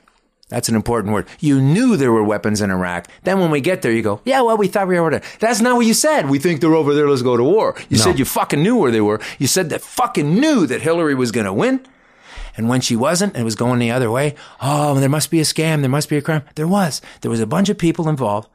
That's an important word. You knew there were weapons in Iraq. Then when we get there, you go, yeah, well, we thought we were over there. That's not what you said. We think they're over there. Let's go to war. You said you fucking knew where they were. You said that fucking knew that Hillary was going to win. And when she wasn't, and it was going the other way, oh, there must be a scam. There must be a crime. There was. There was a bunch of people involved.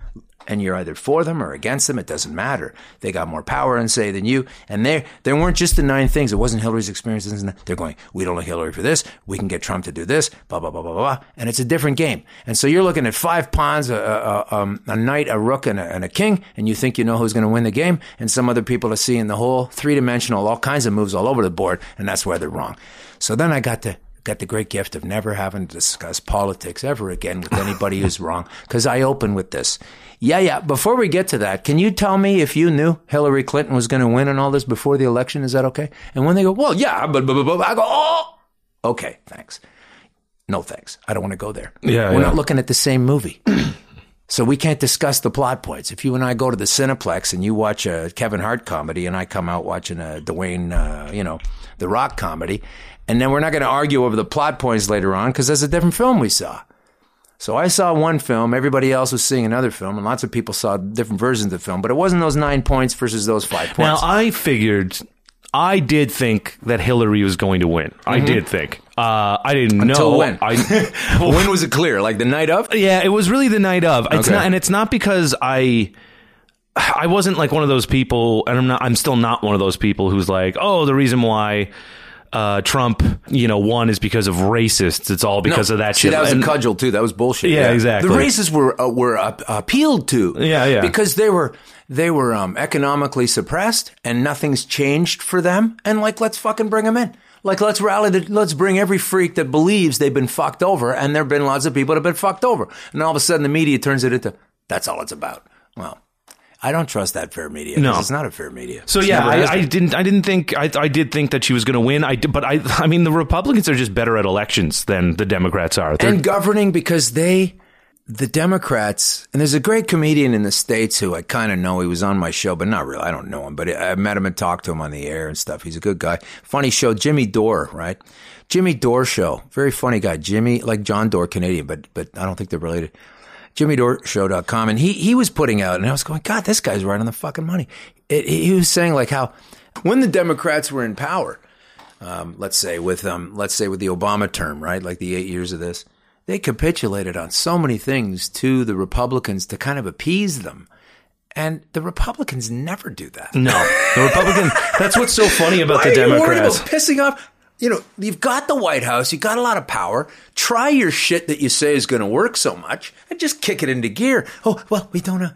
And you're either for them or against them. It doesn't matter. They got more power and say than you. And there weren't just the 9 things. It wasn't Hillary's experiences. They're going, we don't like Hillary for this. We can get Trump to do this, blah, blah, blah, blah, blah. And it's a different game. And so you're looking at 5 pawns, a knight, a rook, and a king. And you think you know who's going to win the game. And some other people are seeing the whole 3-dimensional, all kinds of moves all over the board. And that's where they're wrong. So then I got to got the great gift of never having to discuss politics ever again with anybody who's wrong, because I open with this. Yeah. Before we get to that, can you tell me if you knew Hillary Clinton was going to win and all this before the election? Is that okay? And when they go, well, yeah, but I go, oh, okay, thanks. No, thanks. I don't want to go there. We're not looking at the same movie. So we can't discuss the plot points. If you and I go to the Cineplex and you watch a Kevin Hart comedy and I come out watching a Dwayne, The Rock comedy, and then we're not going to argue over the plot points later on because that's a different film we saw. So I saw one film, everybody else was seeing another film, and lots of people saw different versions of the film, but it wasn't those 9 points versus those 5 points. Now, I did think that Hillary was going to win. Mm-hmm. I did think. I didn't know. Until when? When was it clear? Like the night of? Yeah, it was really the night of. It's not because I wasn't like one of those people, and I'm still not one of those people who's like, oh, the reason why Trump, won is because of racists. It's all because of that shit. That was a cudgel too. That was bullshit. Yeah, exactly. The racists were appealed to. Yeah. Because they were economically suppressed, and nothing's changed for them. And let's fucking bring them in. Let's rally. Let's bring every freak that believes they've been fucked over, and there've been lots of people that have been fucked over. And all of a sudden, the media turns it into that's all it's about. Well. I don't trust that fair media. No, it's not a fair media. So I did think that she was going to win. But the Republicans are just better at elections than the Democrats are. They're governing because the Democrats, and there's a great comedian in the States who I kind of know. He was on my show, but not really. I don't know him, but I met him and talked to him on the air and stuff. He's a good guy. Funny show, Jimmy Dore, right? Jimmy Dore show. Very funny guy. Jimmy, like John Dore, Canadian, but I don't think they're related. JimmyDoreShow.com, and he was putting out, and I was going, God, this guy's right on the fucking money. He was saying how when the Democrats were in power, let's say with the Obama term, right, like the 8 years of this, they capitulated on so many things to the Republicans to kind of appease them. And the Republicans never do that. No, the Republicans. That's what's so funny about the Democrats. Why are you worried about pissing off? You've got the White House. You've got a lot of power. Try your shit that you say is going to work so much and just kick it into gear. Oh, well, we don't know.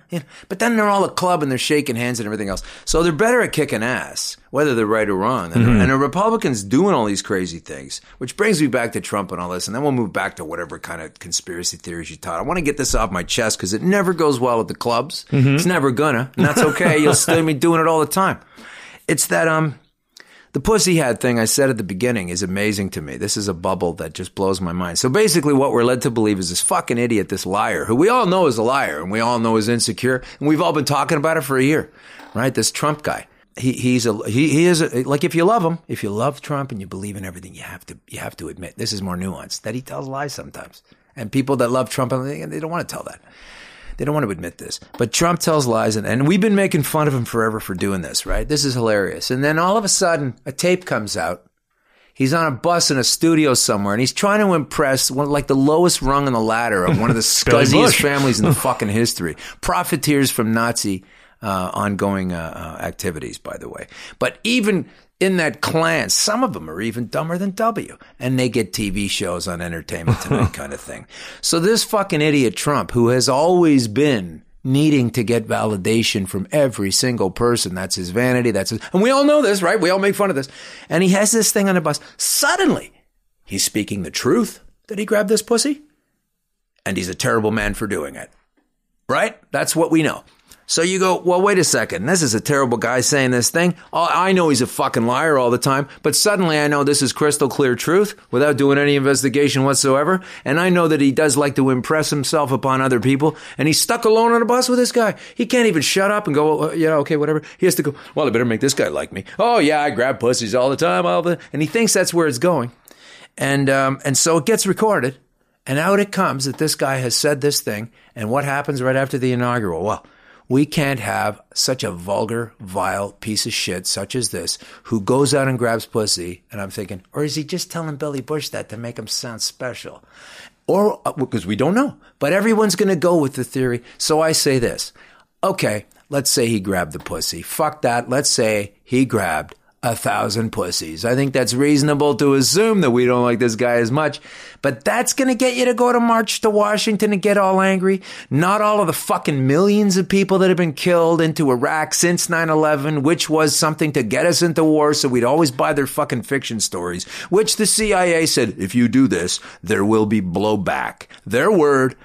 But then they're all a club and they're shaking hands and everything else. So they're better at kicking ass, whether they're right or wrong. Mm-hmm. And the Republicans doing all these crazy things, which brings me back to Trump and all this. And then we'll move back to whatever kind of conspiracy theories you taught. I want to get this off my chest because it never goes well at the clubs. Mm-hmm. It's never going to. And that's okay. You'll still be doing it all the time. It's that, the pussy hat thing I said at the beginning is amazing to me. This is a bubble that just blows my mind. So basically what we're led to believe is this fucking idiot, this liar, who we all know is a liar and we all know is insecure. And we've all been talking about it for a year, right? This Trump guy. He is if you love him, if you love Trump and you believe in everything, you have to admit this is more nuanced, that he tells lies sometimes. And people that love Trump, they don't want to tell that. They don't want to admit this. But Trump tells lies, and we've been making fun of him forever for doing this, right? This is hilarious. And then all of a sudden, a tape comes out. He's on a bus in a studio somewhere, and he's trying to impress the lowest rung on the ladder of one of the scuzziest families in the fucking history. Profiteers from Nazi ongoing activities, by the way. But even in that clan, some of them are even dumber than W. And they get TV shows on Entertainment Tonight kind of thing. So this fucking idiot Trump, who has always been needing to get validation from every single person, that's his vanity, and we all know this, right? We all make fun of this. And he has this thing on the bus. Suddenly, he's speaking the truth that he grabbed this pussy. And he's a terrible man for doing it. Right? That's what we know. So you go, well, wait a second. This is a terrible guy saying this thing. I know he's a fucking liar all the time, but suddenly I know this is crystal clear truth without doing any investigation whatsoever. And I know that he does like to impress himself upon other people. And he's stuck alone on a bus with this guy. He can't even shut up and go, okay, whatever. He has to go, well, I better make this guy like me. Oh, yeah, I grab pussies all the time. And he thinks that's where it's going. And so it gets recorded. And out it comes that this guy has said this thing. And what happens right after the inaugural? Well, we can't have such a vulgar, vile piece of shit such as this who goes out and grabs pussy. And I'm thinking, or is he just telling Billy Bush that to make him sound special? Or because we don't know. But everyone's going to go with the theory. So I say this. Okay, let's say he grabbed the pussy. Fuck that. Let's say he grabbed 1,000 pussies. I think that's reasonable to assume that we don't like this guy as much. But that's going to get you to go to march to Washington and get all angry. Not all of the fucking millions of people that have been killed into Iraq since 9/11, which was something to get us into war. So we'd always buy their fucking fiction stories, which the CIA said, if you do this, there will be blowback. Their word.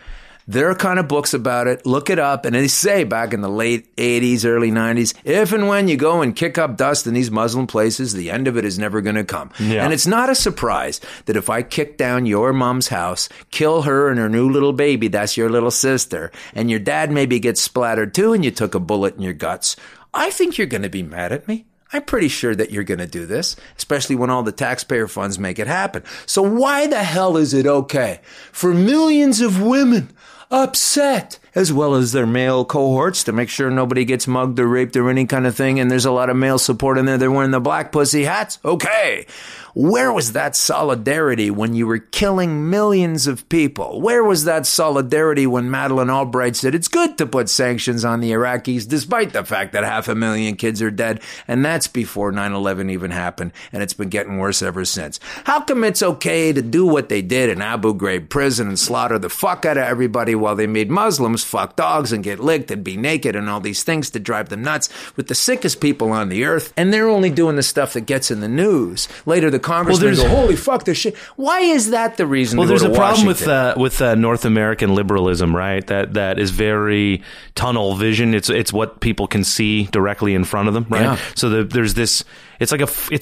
There are kind of books about it. Look it up. And they say back in the late 80s, early 90s, if and when you go and kick up dust in these Muslim places, the end of it is never going to come. Yeah. And it's not a surprise that if I kick down your mom's house, kill her and her new little baby, that's your little sister, and your dad maybe gets splattered too and you took a bullet in your guts, I think you're going to be mad at me. I'm pretty sure that you're going to do this, especially when all the taxpayer funds make it happen. So why the hell is it okay for millions of women upset, as well as their male cohorts, to make sure nobody gets mugged or raped or any kind of thing, and there's a lot of male support in there, they're wearing the black pussy hats? Okay. Where was that solidarity when you were killing millions of people? Where was that solidarity when Madeleine Albright said it's good to put sanctions on the Iraqis, despite the fact that 500,000 kids are dead? And that's before 9/11 even happened, and it's been getting worse ever since. How come it's okay to do what they did in Abu Ghraib prison and slaughter the fuck out of everybody while they made Muslims fuck dogs and get licked and be naked and all these things to drive them nuts with the sickest people on the earth? And they're only doing the stuff that gets in the news. Later, the congressmen go, holy fuck, this shit. Why is that the reason? Well, there's a problem with North American liberalism, right? That is very tunnel vision. It's what people can see directly in front of them, right? Yeah. So there's this. It's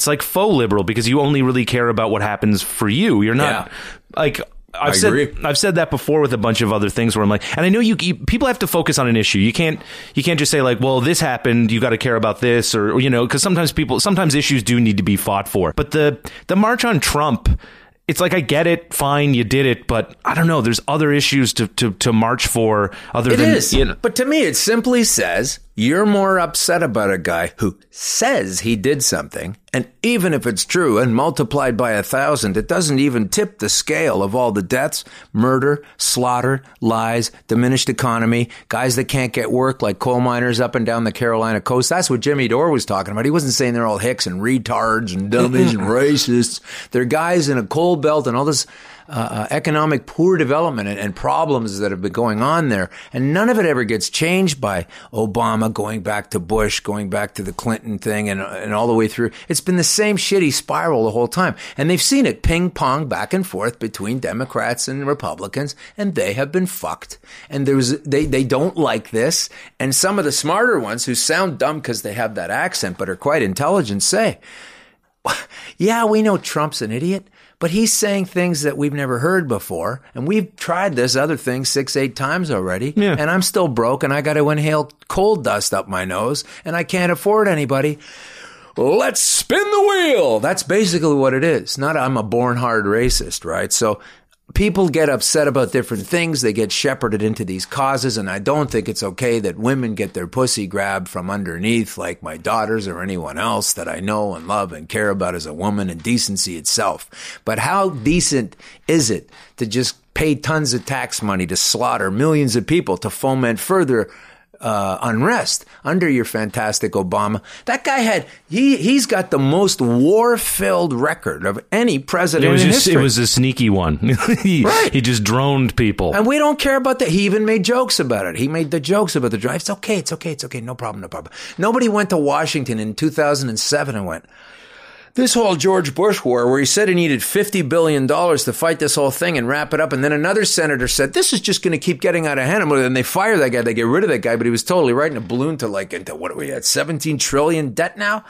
like faux liberal, because you only really care about what happens for you. You're not like. I've said that before with a bunch of other things where I'm like, and I know you people have to focus on an issue. You can't just say like, well, this happened, you got to care about this, or you know, because sometimes issues do need to be fought for. But the march on Trump, it's like, I get it, fine, you did it, but I don't know. There's other issues to march for But to me, it simply says you're more upset about a guy who says he did something, and even if it's true and multiplied by 1,000, it doesn't even tip the scale of all the deaths, murder, slaughter, lies, diminished economy, guys that can't get work like coal miners up and down the Carolina coast. That's what Jimmy Dore was talking about. He wasn't saying they're all hicks and retards and dummies and racists. They're guys in a coal belt and all this economic poor development and problems that have been going on there. And none of it ever gets changed by Obama going back to Bush, going back to the Clinton thing and all the way through. It's been the same shitty spiral the whole time. And they've seen it ping pong back and forth between Democrats and Republicans, and they have been fucked. And they don't like this. And some of the smarter ones, who sound dumb because they have that accent but are quite intelligent, say, yeah, we know Trump's an idiot, but he's saying things that we've never heard before, and we've tried this other thing 6-8 times already, and I'm still broke, and I got to inhale coal dust up my nose, and I can't afford anybody. Let's spin the wheel. That's basically what it is. Not I'm a born hard racist, right? So people get upset about different things. They get shepherded into these causes, and I don't think it's okay that women get their pussy grabbed from underneath like my daughters or anyone else that I know and love and care about as a woman, and decency itself. But how decent is it to just pay tons of tax money to slaughter millions of people to foment further unrest under your fantastic Obama? That guy he's got the most war-filled record of any president in history. It was a sneaky one. He just droned people. And we don't care about that. He even made jokes about it. He made the jokes about the drive. It's okay. No problem. Nobody went to Washington in 2007 and went, this whole George Bush war where he said he needed $50 billion to fight this whole thing and wrap it up. And then another senator said, this is just going to keep getting out of hand. And then they fire that guy. They get rid of that guy. But he was totally right in a balloon to into what are we at? $17 trillion debt now?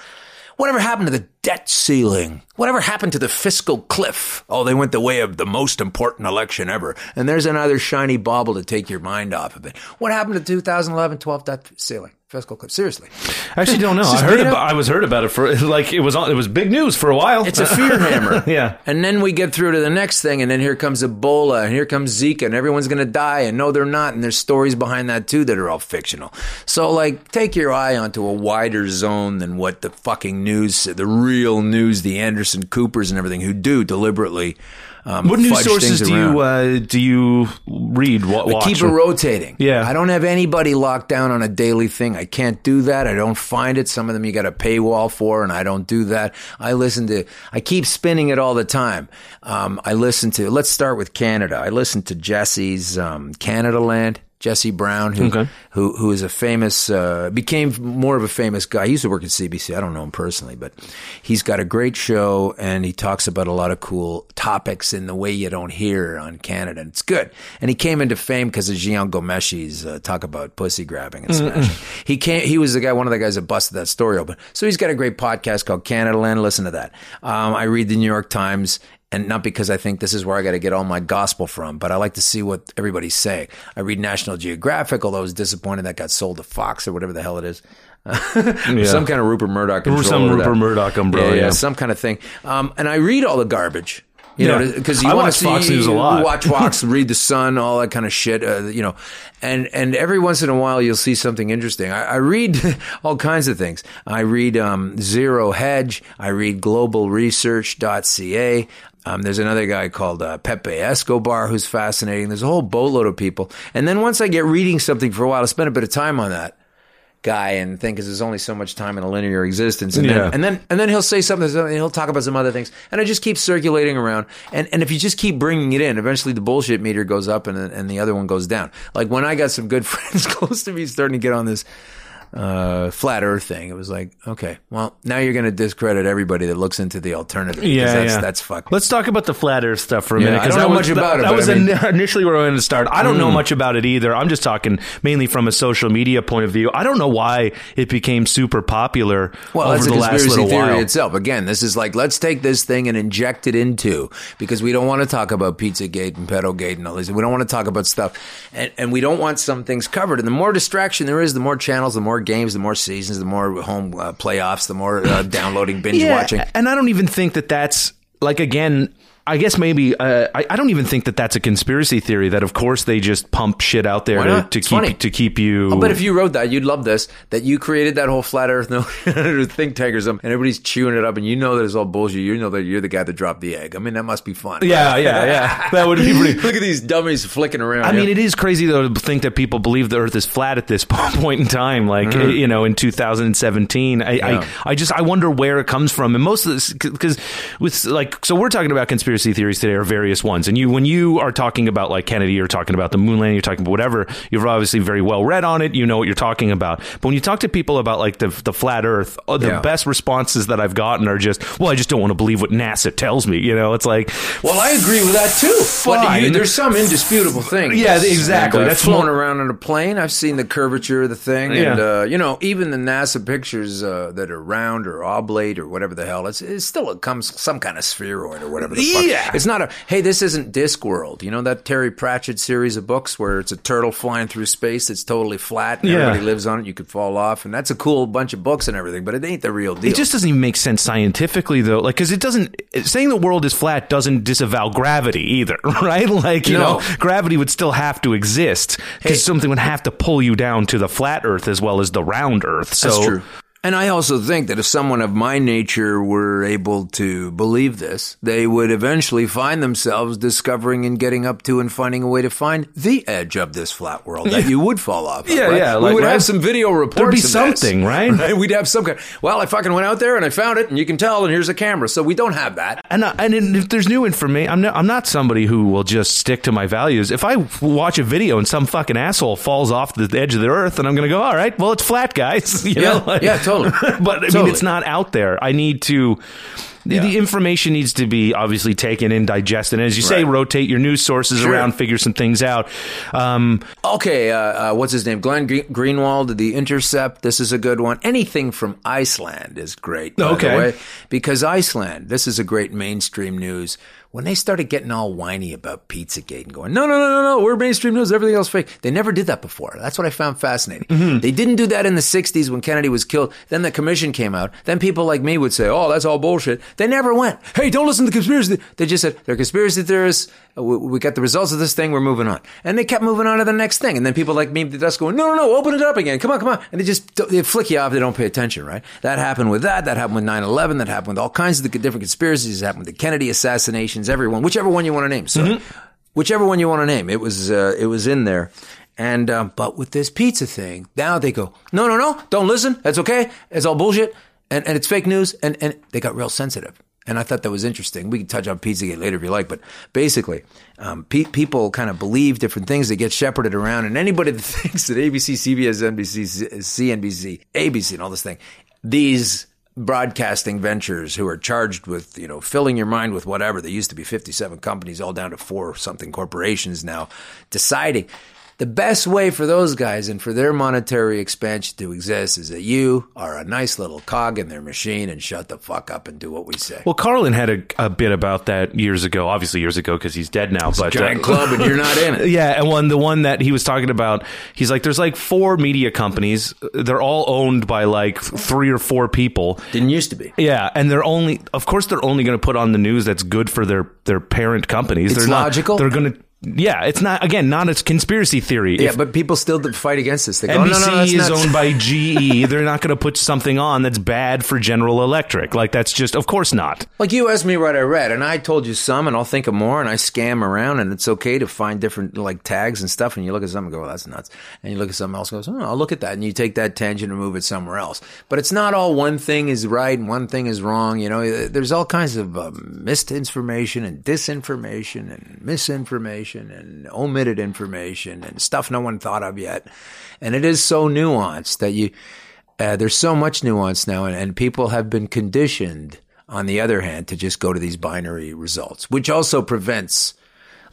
Whatever happened to the debt ceiling? Whatever happened to the fiscal cliff? Oh, they went the way of the most important election ever. And there's another shiny bauble to take your mind off of it. What happened to 2011-12 debt ceiling? Fiscal clip. Seriously, I actually don't know. I was heard about it for like it was big news for a while. It's a fear hammer. Yeah, and then we get through to the next thing, and then here comes Ebola, and here comes Zika, and everyone's going to die, and no, they're not, and there's stories behind that too that are all fictional. So like, take your eye onto a wider zone than what the fucking news, the real news, the Anderson Coopers and everything who do deliberately What news sources do you read? I keep it rotating. Yeah. I don't have anybody locked down on a daily thing. I can't do that. I don't find it. Some of them you got a paywall for, and I don't do that. I keep spinning it all the time. Let's start with Canada. I listen to Jesse's Canada Land. Jesse Brown, who is a famous, became more of a famous guy. He used to work at CBC. I don't know him personally, but he's got a great show, and he talks about a lot of cool topics in the way you don't hear on Canada. It's good. And he came into fame because of Gian Gomeshi's talk about pussy grabbing and smashing. He was the guy, one of the guys that busted that story open. So he's got a great podcast called Canada Land. Listen to that. I read the New York Times. And not because I think this is where I got to get all my gospel from, but I like to see what everybody's saying. I read National Geographic, although I was disappointed that got sold to Fox or whatever the hell it is. Some kind of Rupert Murdoch. Murdoch umbrella. Yeah, some kind of thing. And I read all the garbage. You know, because you want to see Fox News a lot. Watch Fox, read The Sun, all that kind of shit. And every once in a while you'll see something interesting. I read all kinds of things. I read Zero Hedge. I read GlobalResearch.ca. There's another guy called Pepe Escobar who's fascinating. There's a whole boatload of people. And then once I get reading something for a while, I spend a bit of time on that guy and think, because there's only so much time in a linear existence, and then he'll say something, and he'll talk about some other things, and I just keep circulating around, and if you just keep bringing it in, eventually the bullshit meter goes up and the other one goes down. Like when I got some good friends close to me starting to get on this flat earth thing, it was like, okay, well, now you're going to discredit everybody that looks into the alternative. That's fucking. Let's talk about the flat earth stuff for a minute. Initially where I wanted to start. I don't know much about it either. I'm just talking mainly from a social media point of view. I don't know why it became super popular over the last little while. Well, it's a conspiracy theory itself. Again, this is like, let's take this thing and inject it into, because we don't want to talk about PizzaGate and Pedogate and all these. We don't want to talk about stuff. And we don't want some things covered. And the more distraction there is, the more channels, the more games, the more seasons, the more home playoffs, the more downloading, binge watching. And I don't even think that that's like, again, I guess maybe I don't even think that that's a conspiracy theory, that of course they just pump shit out there to keep you. But if you wrote that, you'd love this, that you created that whole flat earth think tank or something, and everybody's chewing it up, and you know that it's all bullshit. You know that you're the guy that dropped the egg. I mean, that must be fun. Yeah. That would be pretty. Look at these dummies flicking around. I mean, it is crazy though to think that people believe the earth is flat at this point in time, like in 2017. I wonder where it comes from, and most of this because so we're talking about conspiracy theories today are various ones, and when you are talking about like Kennedy, you're talking about the moon landing, you're talking about whatever, you're obviously very well read on it, you know what you're talking about. But when you talk to people about like the flat earth, the best responses that I've gotten are just, well, I just don't want to believe what NASA tells me, you know. It's like, well, I agree with that too. Fine. But there's some indisputable things. Yeah, exactly. And, that's flown around in a plane. I've seen the curvature of the thing, and even the NASA pictures that are round or oblate or whatever the hell, it's still some kind of spheroid or whatever the fuck. Yeah. It's not this isn't Discworld. You know that Terry Pratchett series of books where it's a turtle flying through space that's totally flat and everybody lives on it, you could fall off, and that's a cool bunch of books and everything, but it ain't the real deal. It just doesn't even make sense scientifically though, like, because saying the world is flat doesn't disavow gravity either, right? Like, you know, gravity would still have to exist, because something would have to pull you down to the flat earth as well as the round earth. So that's true. And I also think that if someone of my nature were able to believe this, they would eventually find themselves discovering and getting up to and finding a way to find the edge of this flat world that you would fall off of, right? Yeah. Like, we would have some video reports. There'd be something, right? We'd have some kind. Well, I fucking went out there and I found it, and you can tell, and here's a camera. So we don't have that. And if there's new information, I'm not somebody who will just stick to my values. If I watch a video and some fucking asshole falls off the edge of the earth, then I'm going to go, all right, well, it's flat, guys. Totally. But I mean, it's not out there. I need to. The information needs to be obviously taken and digested. And as you say, rotate your news sources around, figure some things out. What's his name? Glenn Greenwald, The Intercept. This is a good one. Anything from Iceland is great, by the way. Because Iceland, this is a great mainstream news. When they started getting all whiny about PizzaGate and going, no, we're mainstream news, everything else fake. They never did that before. That's what I found fascinating. Mm-hmm. They didn't do that in the 60s when Kennedy was killed. Then the commission came out. Then people like me would say, oh, that's all bullshit. They never went, hey, don't listen to conspiracy. They just said, they're conspiracy theorists. We got the results of this thing. We're moving on. And they kept moving on to the next thing. And then people like me, the dust going, no, open it up again. Come on. And they flick you off. They don't pay attention, right? That happened with that. That happened with 9/11. That happened with all kinds of different conspiracies. It happened with the Kennedy assassinations. Republicans, everyone, whichever one you want to name. So, whichever one you want to name, it was in there. And but with this pizza thing, now they go, no, no, no, don't listen. That's okay. It's all bullshit, and it's fake news. And they got real sensitive. And I thought that was interesting. We can touch on PizzaGate later if you like, but basically, people kind of believe different things that get shepherded around. And anybody that thinks that ABC, CBS, NBC, CNBC, ABC, and all this thing, these broadcasting ventures who are charged with, you know, filling your mind with whatever. There used to be 57 companies, all down to 4-something corporations now, deciding the best way for those guys and for their monetary expansion to exist is that you are a nice little cog in their machine and shut the fuck up and do what we say. Well, Carlin had a bit about that years ago, obviously years ago because he's dead now. It's but a giant club and you're not in it. Yeah, and the one that he was talking about, he's like, there's like 4 media companies. They're all owned by like 3 or 4 people. Didn't used to be. Yeah, and they're only going to put on the news that's good for their parent companies. It's logical. They're going to. Yeah, it's not a conspiracy theory. Yeah, but people still fight against this. They go, NBC is owned by GE. They're not going to put something on that's bad for General Electric. Like, that's just, of course not. Like, you asked me what I read, and I told you some, and I'll think of more, and I scam around, and it's okay to find different, like, tags and stuff, and you look at something and go, well, that's nuts. And you look at something else and go, oh, I'll look at that, and you take that tangent and move it somewhere else. But it's not all one thing is right and one thing is wrong. You know, there's all kinds of misinformation and disinformation and misinformation and omitted information and stuff no one thought of yet. And it is so nuanced that there's so much nuance now, and people have been conditioned, on the other hand, to just go to these binary results, which also prevents,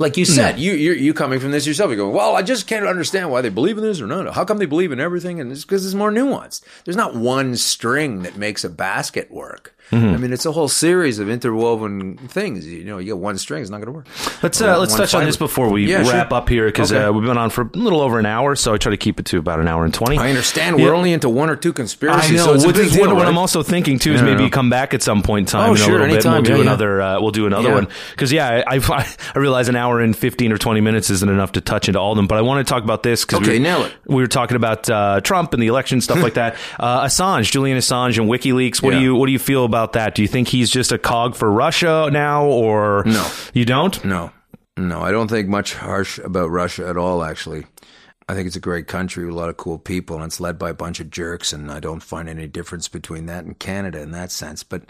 like you said, you coming from this yourself, you go, well, I just can't understand why they believe in this or not. How come they believe in everything? And it's because it's more nuanced. There's not one string that makes a basket work. I mean, it's a whole series of interwoven things. You know, you get one string, it's not going to work. Let's touch on this before we wrap up here, because we've been on for a little over an hour, so I try to keep it to about an hour and 20. I understand. We're only into 1 or 2 conspiracies. I know. So it's a big deal, right? What I'm also thinking too is maybe come back at some point in time. Oh, sure, anytime. We'll do another one, because I realize an hour and 15 or 20 minutes isn't enough to touch into all of them. But I want to talk about this because we were talking about Trump and the election, stuff like that. Assange, Julian Assange, and WikiLeaks. What do you feel about that? Do you think he's just a cog for Russia now, or no? You don't? No, I don't think much harsh about Russia at all, actually. I think it's a great country with a lot of cool people, and it's led by a bunch of jerks, and I don't find any difference between that and Canada in that sense, but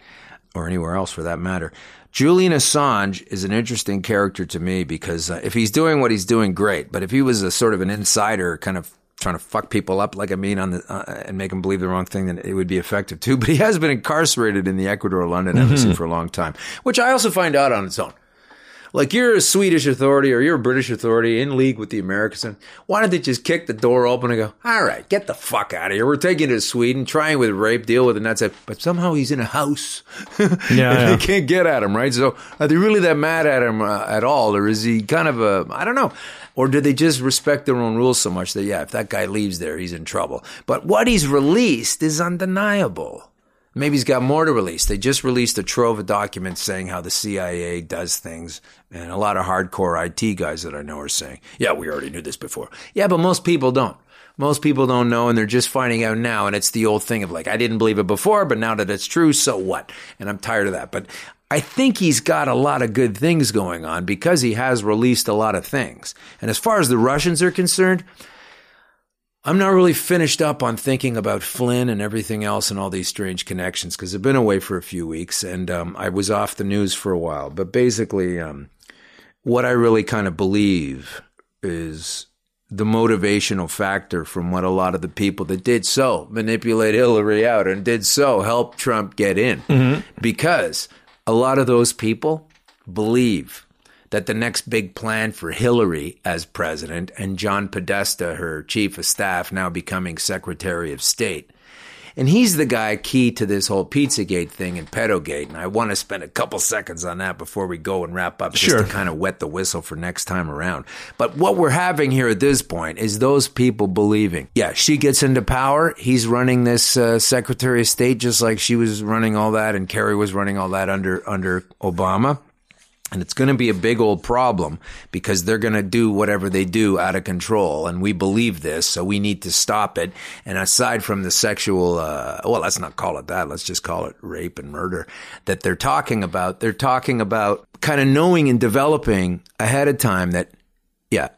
or anywhere else for that matter. Julian Assange is an interesting character to me because if he's doing what he's doing, great, but if he was a sort of an insider kind of trying to fuck people up, like I mean, and make them believe the wrong thing, then it would be effective too. But he has been incarcerated in the Ecuador-London embassy for a long time, which I also find out on its own. Like, you're a Swedish authority or you're a British authority in league with the Americans. And why don't they just kick the door open and go, all right, get the fuck out of here. We're taking you to Sweden, trying with rape, deal with it, and that's it. But somehow he's in a house. They can't get at him, right? So are they really that mad at him at all? Or is he kind of I don't know. Or do they just respect their own rules so much that, if that guy leaves there, he's in trouble. But what he's released is undeniable. Maybe he's got more to release. They just released a trove of documents saying how the CIA does things. And a lot of hardcore IT guys that I know are saying, we already knew this before. Yeah, but most people don't. Most people don't know, and they're just finding out now. And it's the old thing of like, I didn't believe it before, but now that it's true, so what? And I'm tired of that. But I think he's got a lot of good things going on because he has released a lot of things. And as far as the Russians are concerned, I'm not really finished up on thinking about Flynn and everything else and all these strange connections, because I've been away for a few weeks and I was off the news for a while. But basically, what I really kind of believe is the motivational factor from what a lot of the people that did so manipulate Hillary out and did so help Trump get in. Because a lot of those people believe that the next big plan for Hillary as president and John Podesta, her chief of staff, now becoming Secretary of State. And he's the guy key to this whole Pizzagate thing and Pedogate. And I want to spend a couple seconds on that before we go and wrap up, just to kind of wet the whistle for next time around. But what we're having here at this point is those people believing, she gets into power. He's running this Secretary of State just like she was running all that and Kerry was running all that under Obama. And it's going to be a big old problem because they're going to do whatever they do out of control. And we believe this, so we need to stop it. And aside from the sexual, well, let's not call it that. Let's just call it rape and murder that they're talking about kind of knowing and developing ahead of time that, yeah,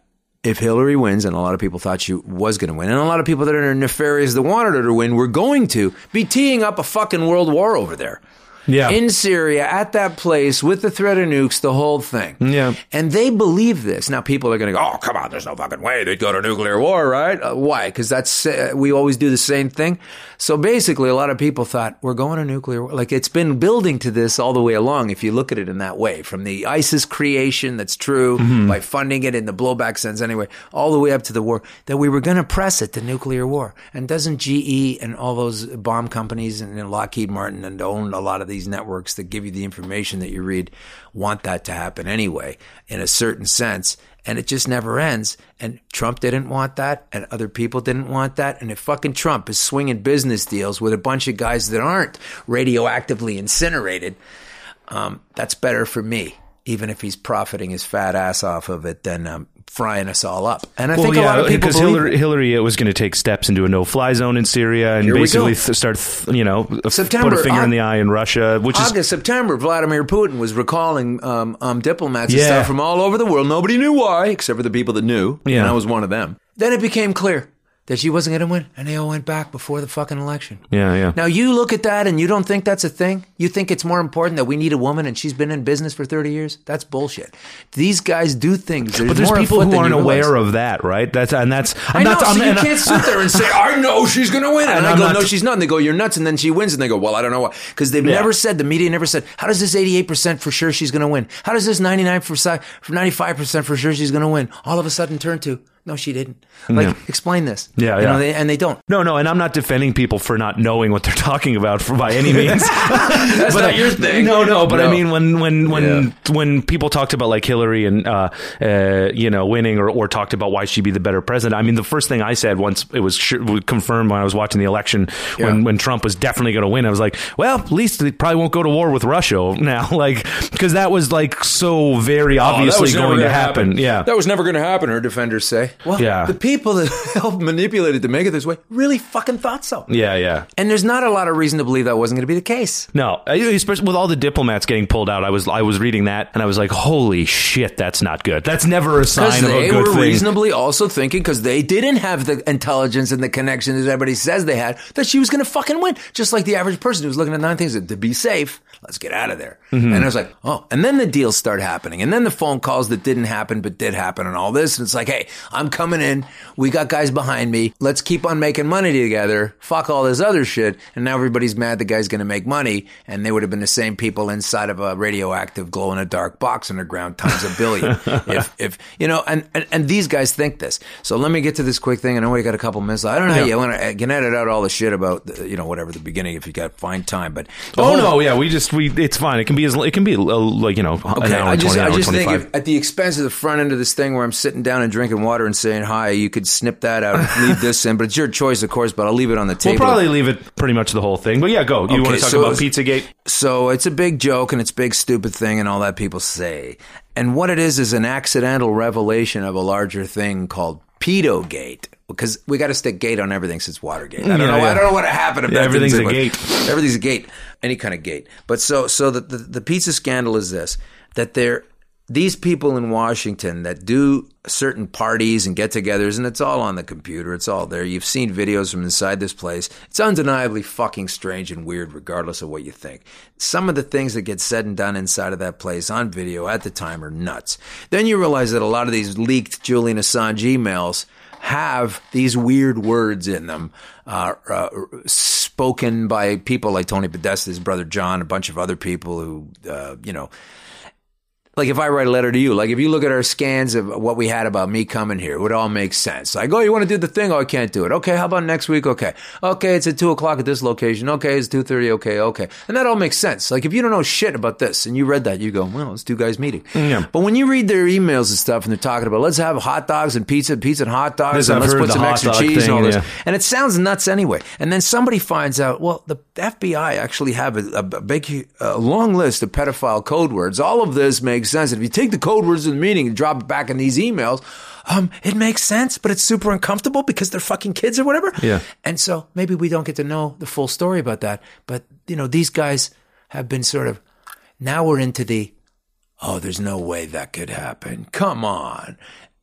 if Hillary wins, and a lot of people thought she was going to win, and a lot of people that are nefarious that wanted her to win were going to be teeing up a fucking world war over there. Yeah. In Syria, at that place, with the threat of nukes, the whole thing. Yeah. And they believe this. Now, people are going to go, oh, come on, there's no fucking way they'd go to nuclear war, right? Why? Because that's we always do the same thing. So basically, a lot of people thought, we're going to nuclear war. Like, it's been building to this all the way along, if you look at it in that way. From the ISIS creation, that's true, by funding it in the blowback sense anyway, all the way up to the war, that we were going to press it to nuclear war. And doesn't GE and all those bomb companies and Lockheed Martin and own a lot of these networks that give you the information that you read want that to happen anyway in a certain sense, and it just never ends. And Trump didn't want that, and other people didn't want that, and if fucking Trump is swinging business deals with a bunch of guys that aren't radioactively incinerated, that's better for me, even if he's profiting his fat ass off of it, than frying us all up. And I think a lot of people because Hillary was going to take steps into a no-fly zone in Syria and basically put a finger in the eye in Russia, which August, is September. Vladimir Putin was recalling diplomats and stuff from all over the world. Nobody knew why, except for the people that knew, and I was one of them. Then it became clear that she wasn't going to win, and they all went back before the fucking election. Yeah, yeah. Now, you look at that, and you don't think that's a thing? You think it's more important that we need a woman, and she's been in business for 30 years? That's bullshit. These guys do things. But there's people who aren't aware of that, right? You can't sit there and say, I know she's going to win. And I go, no, she's not. And they go, you're nuts. And then she wins, and they go, well, I don't know why. Because they've never said, the media never said, how does this 88% for sure she's going to win? How does this 95% for sure she's going to win? All of a sudden turn to, no, she didn't. Explain this. Yeah, you know, they don't. No, and I'm not defending people for not knowing what they're talking about by any means. That's not your thing. No, I mean, when people talked about like Hillary and winning or talked about why she'd be the better president, I mean, the first thing I said once it was confirmed when I was watching the election when Trump was definitely going to win, I was like, well, at least they probably won't go to war with Russia now, like because that was like so very obviously going to happen. Yeah, that was never going to happen. Her defenders say. Well, the people that helped manipulate it to make it this way really fucking thought so. Yeah, yeah. And there's not a lot of reason to believe that wasn't going to be the case. No, especially with all the diplomats getting pulled out. I was reading that, and I was like, holy shit, that's not good. That's never a sign of a good thing. They were reasonably also thinking, because they didn't have the intelligence and the connection that everybody says they had, that she was going to fucking win. Just like the average person who's looking at 9 things, to be safe, let's get out of there. And I was like, oh. And then the deals start happening, and then the phone calls that didn't happen but did happen and all this. And it's like, hey, I'm coming in. We got guys behind me. Let's keep on making money together. Fuck all this other shit. And now everybody's mad the guy's going to make money. And they would have been the same people inside of a radioactive glow-in-a-dark box underground times a billion. And these guys think this. So let me get to this quick thing. And I only got a couple minutes. I don't know how you want to, can edit out all the shit about, whatever the beginning if you got fine time. But it's fine. It can be an hour, I just, 20, I just think at the expense of the front end of this thing where I'm sitting down and drinking water and saying hi, you could snip that out and leave this in, but it's your choice, of course, but I'll leave it on the table. We'll probably leave it pretty much the whole thing, but yeah, go. You want to talk about PizzaGate? So it's a big joke and it's a big stupid thing and all that people say. And what it is an accidental revelation of a larger thing called Pedogate. Because we got to stick gate on everything since Watergate. I don't know what happened. Everything's a gate. Everything's a gate. Any kind of gate. But so the pizza scandal is this, that these people in Washington that do certain parties and get-togethers, and it's all on the computer, it's all there. You've seen videos from inside this place. It's undeniably fucking strange and weird, regardless of what you think. Some of the things that get said and done inside of that place on video at the time are nuts. Then you realize that a lot of these leaked Julian Assange emails have these weird words in them, spoken by people like Tony Podesta's brother John, a bunch of other people who, like if I write a letter to you, like if you look at our scans of what we had about me coming here, it would all make sense. Like, oh, you want to do the thing? Oh, I can't do it. Okay, how about next week? Okay, it's at 2 o'clock at this location. Okay, it's 2:30. Okay. And that all makes sense. Like if you don't know shit about this and you read that, you go, well, it's 2 guys meeting. Yeah. But when you read their emails and stuff and they're talking about, let's have hot dogs and pizza and hot dogs and let's put some extra cheese and all this. And it sounds nuts anyway. And then somebody finds out, well, the FBI actually have a big, long list of pedophile code words. All of this makes make sense. And if you take the code words of the meaning and drop it back in these emails, it makes sense, but it's super uncomfortable because they're fucking kids or whatever. Yeah. And so maybe we don't get to know the full story about that. But, you know, these guys have been sort of, now we're into the, oh, there's no way that could happen. Come on.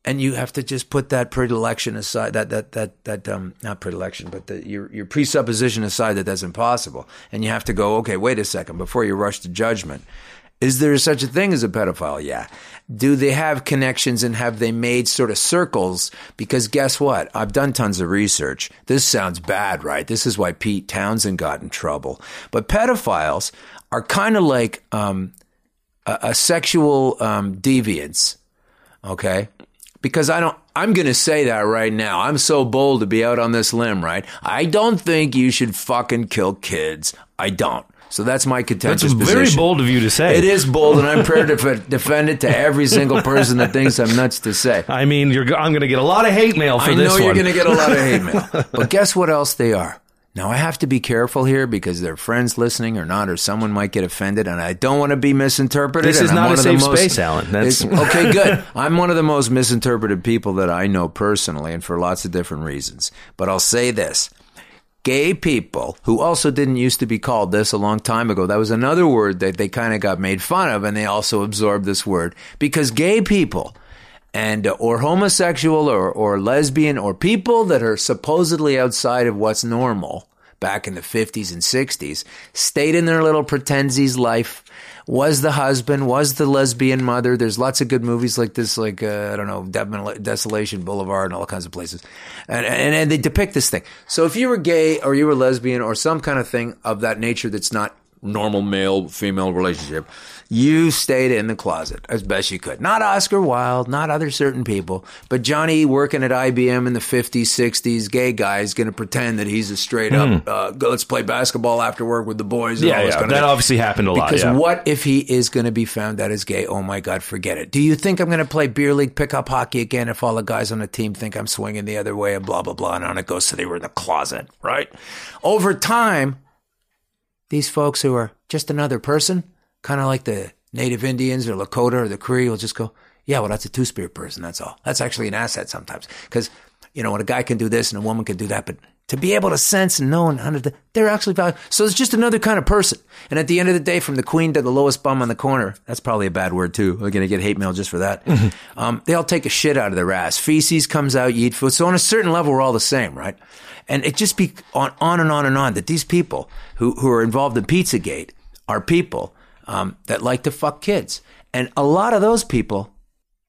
And you have to just put that predilection aside, not predilection, but your presupposition aside that that's impossible. And you have to go, okay, wait a second, before you rush to judgment. Is there such a thing as a pedophile? Yeah. Do they have connections and have they made sort of circles? Because guess what? I've done tons of research. This sounds bad, right? This is why Pete Townsend got in trouble. But pedophiles are kind of like a sexual deviance, okay? Because I'm going to say that right now. I'm so bold to be out on this limb, right? I don't think you should fucking kill kids. I don't. So that's my contentious position. That's very bold of you to say. It is bold, and I'm prepared to defend it to every single person that thinks I'm nuts to say. I mean, I'm going to get a lot of hate mail for this one. I know you're going to get a lot of hate mail. But guess what else they are? Now, I have to be careful here because their friends listening or not, or someone might get offended, and I don't want to be misinterpreted. This is not a safe space, Alan. Okay, good. I'm one of the most misinterpreted people that I know personally and for lots of different reasons. But I'll say this. Gay people, who also didn't used to be called this a long time ago, that was another word that they kind of got made fun of, and they also absorbed this word, because gay people and or homosexual or lesbian or people that are supposedly outside of what's normal back in the 50s and 60s stayed in their little pretensies life, was the husband, was the lesbian mother. There's lots of good movies like this, like, I don't know, Desolation Boulevard and all kinds of places. And they depict this thing. So if you were gay or you were lesbian or some kind of thing of that nature that's not normal male-female relationship, you stayed in the closet as best you could. Not Oscar Wilde, not other certain people, but Johnny working at IBM in the 50s, 60s, gay guy is going to pretend that he's a straight-up, let's play basketball after work with the boys. And all this kind of that obviously happened a lot. Because what if he is going to be found out as gay? Oh, my God, forget it. Do you think I'm going to play beer league pickup hockey again if all the guys on the team think I'm swinging the other way and blah, blah, blah, and on it goes? So they were in the closet, right? Over time, these folks who are just another person, kind of like the Native Indians or Lakota or the Cree, will just go, yeah, well, that's a two-spirit person, that's all. That's actually an asset sometimes. Because, you know, when a guy can do this and a woman can do that, but to be able to sense and know and understand, they're actually valuable. So it's just another kind of person. And at the end of the day, from the queen to the lowest bum on the corner, that's probably a bad word too. We're going to get hate mail just for that. They all take a shit out of their ass. Feces comes out, you eat food. So on a certain level, we're all the same, right? And it just be on and on and on that these people who are involved in PizzaGate are people that like to fuck kids. And a lot of those people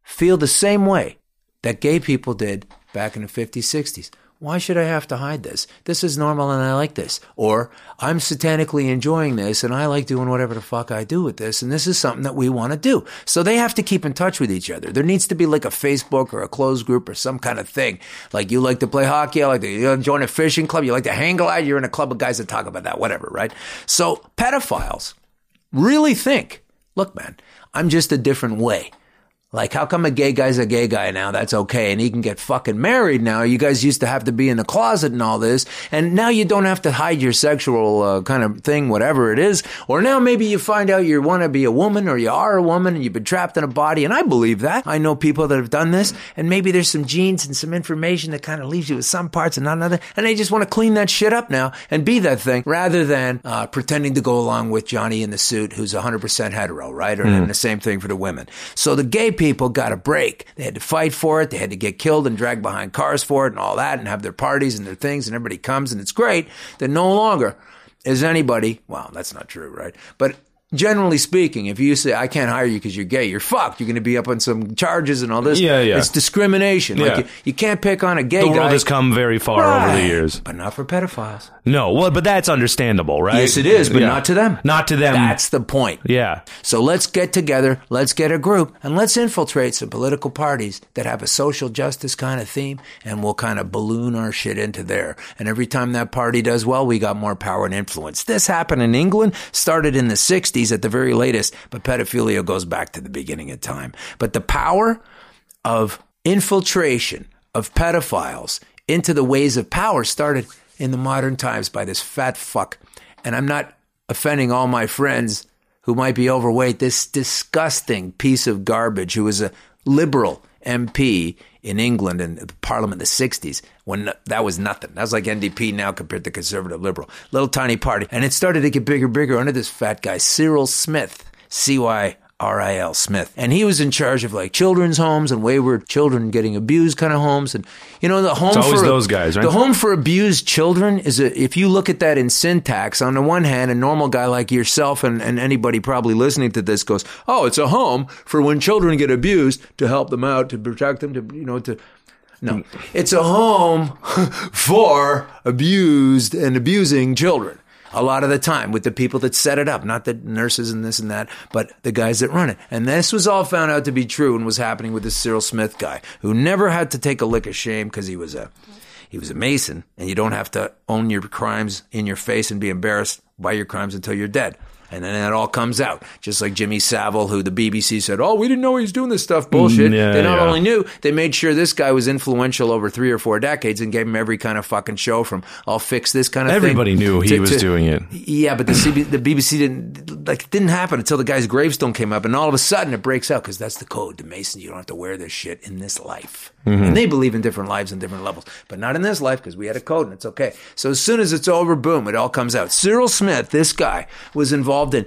feel the same way that gay people did back in the 50s, 60s. Why should I have to hide this? This is normal and I like this. Or I'm satanically enjoying this and I like doing whatever the fuck I do with this. And this is something that we want to do. So they have to keep in touch with each other. There needs to be like a Facebook or a closed group or some kind of thing. Like you like to play hockey. I like to join a fishing club. You like to hang out. You're in a club of guys that talk about that, whatever, right? So pedophiles really think, look, man, I'm just a different way. Like, how come a gay guy's a gay guy now? That's okay. And he can get fucking married now. You guys used to have to be in the closet and all this. And now you don't have to hide your sexual kind of thing, whatever it is. Or now maybe you find out you want to be a woman or you are a woman and you've been trapped in a body. And I believe that. I know people that have done this. And maybe there's some genes and some information that kind of leaves you with some parts and not another. And they just want to clean that shit up now and be that thing rather than pretending to go along with Johnny in the suit who's 100% hetero, right? Or and the same thing for the women. So the gay people got a break. They had to fight for it. They had to get killed and dragged behind cars for it and all that and have their parties and their things and everybody comes and it's great that no longer is anybody, well, that's not true, right? But generally speaking, if you say, I can't hire you because you're gay, you're fucked. You're going to be up on some charges and all this. Yeah. It's discrimination. Yeah. Like you can't pick on a gay guy. The world has come very far over the years. But not for pedophiles. No, well, but that's understandable, right? Yes, it is, but not to them. Not to them. That's the point. Yeah. So let's get together, let's get a group, and let's infiltrate some political parties that have a social justice kind of theme, and we'll kind of balloon our shit into there. And every time that party does well, we got more power and influence. This happened in England, started in the 60s. At the very latest, but pedophilia goes back to the beginning of time. But the power of infiltration of pedophiles into the ways of power started in the modern times by this fat fuck. And I'm not offending all my friends who might be overweight, this disgusting piece of garbage who was a liberal MP in England in the Parliament in the 60s, when that was nothing. That was like NDP now compared to conservative liberal. Little tiny party. And it started to get bigger and bigger under this fat guy, Cyril Smith, C-Y-R-I-L Smith. And he was in charge of like children's homes and wayward children getting abused kind of homes. And, you know, the home it's always for those guys, right? The home for abused children is a, if you look at that in syntax, on the one hand, a normal guy like yourself and anybody probably listening to this goes, oh, it's a home for when children get abused to help them out, to protect them, to, you know, to. No, it's a home for abused and abusing children. A lot of the time with the people that set it up, not the nurses and this and that, but the guys that run it. And this was all found out to be true and was happening with this Cyril Smith guy who never had to take a lick of shame because he was a Mason, and you don't have to own your crimes in your face and be embarrassed by your crimes until you're dead. And then that all comes out. Just like Jimmy Savile, who the BBC said, oh, we didn't know he was doing this stuff. Bullshit. They not only knew, they made sure this guy was influential over 3 or 4 decades and gave him every kind of fucking show from I'll fix this kind of Everybody thing. Everybody knew he was doing it. Yeah, but the BBC didn't, like, it didn't happen until the guy's gravestone came up. And all of a sudden it breaks out because that's the code. The Mason, you don't have to wear this shit in this life. Mm-hmm. And they believe in different lives and different levels. But not in this life because we had a code and it's okay. So as soon as it's over, boom, it all comes out. Cyril Smith, this guy, was involved in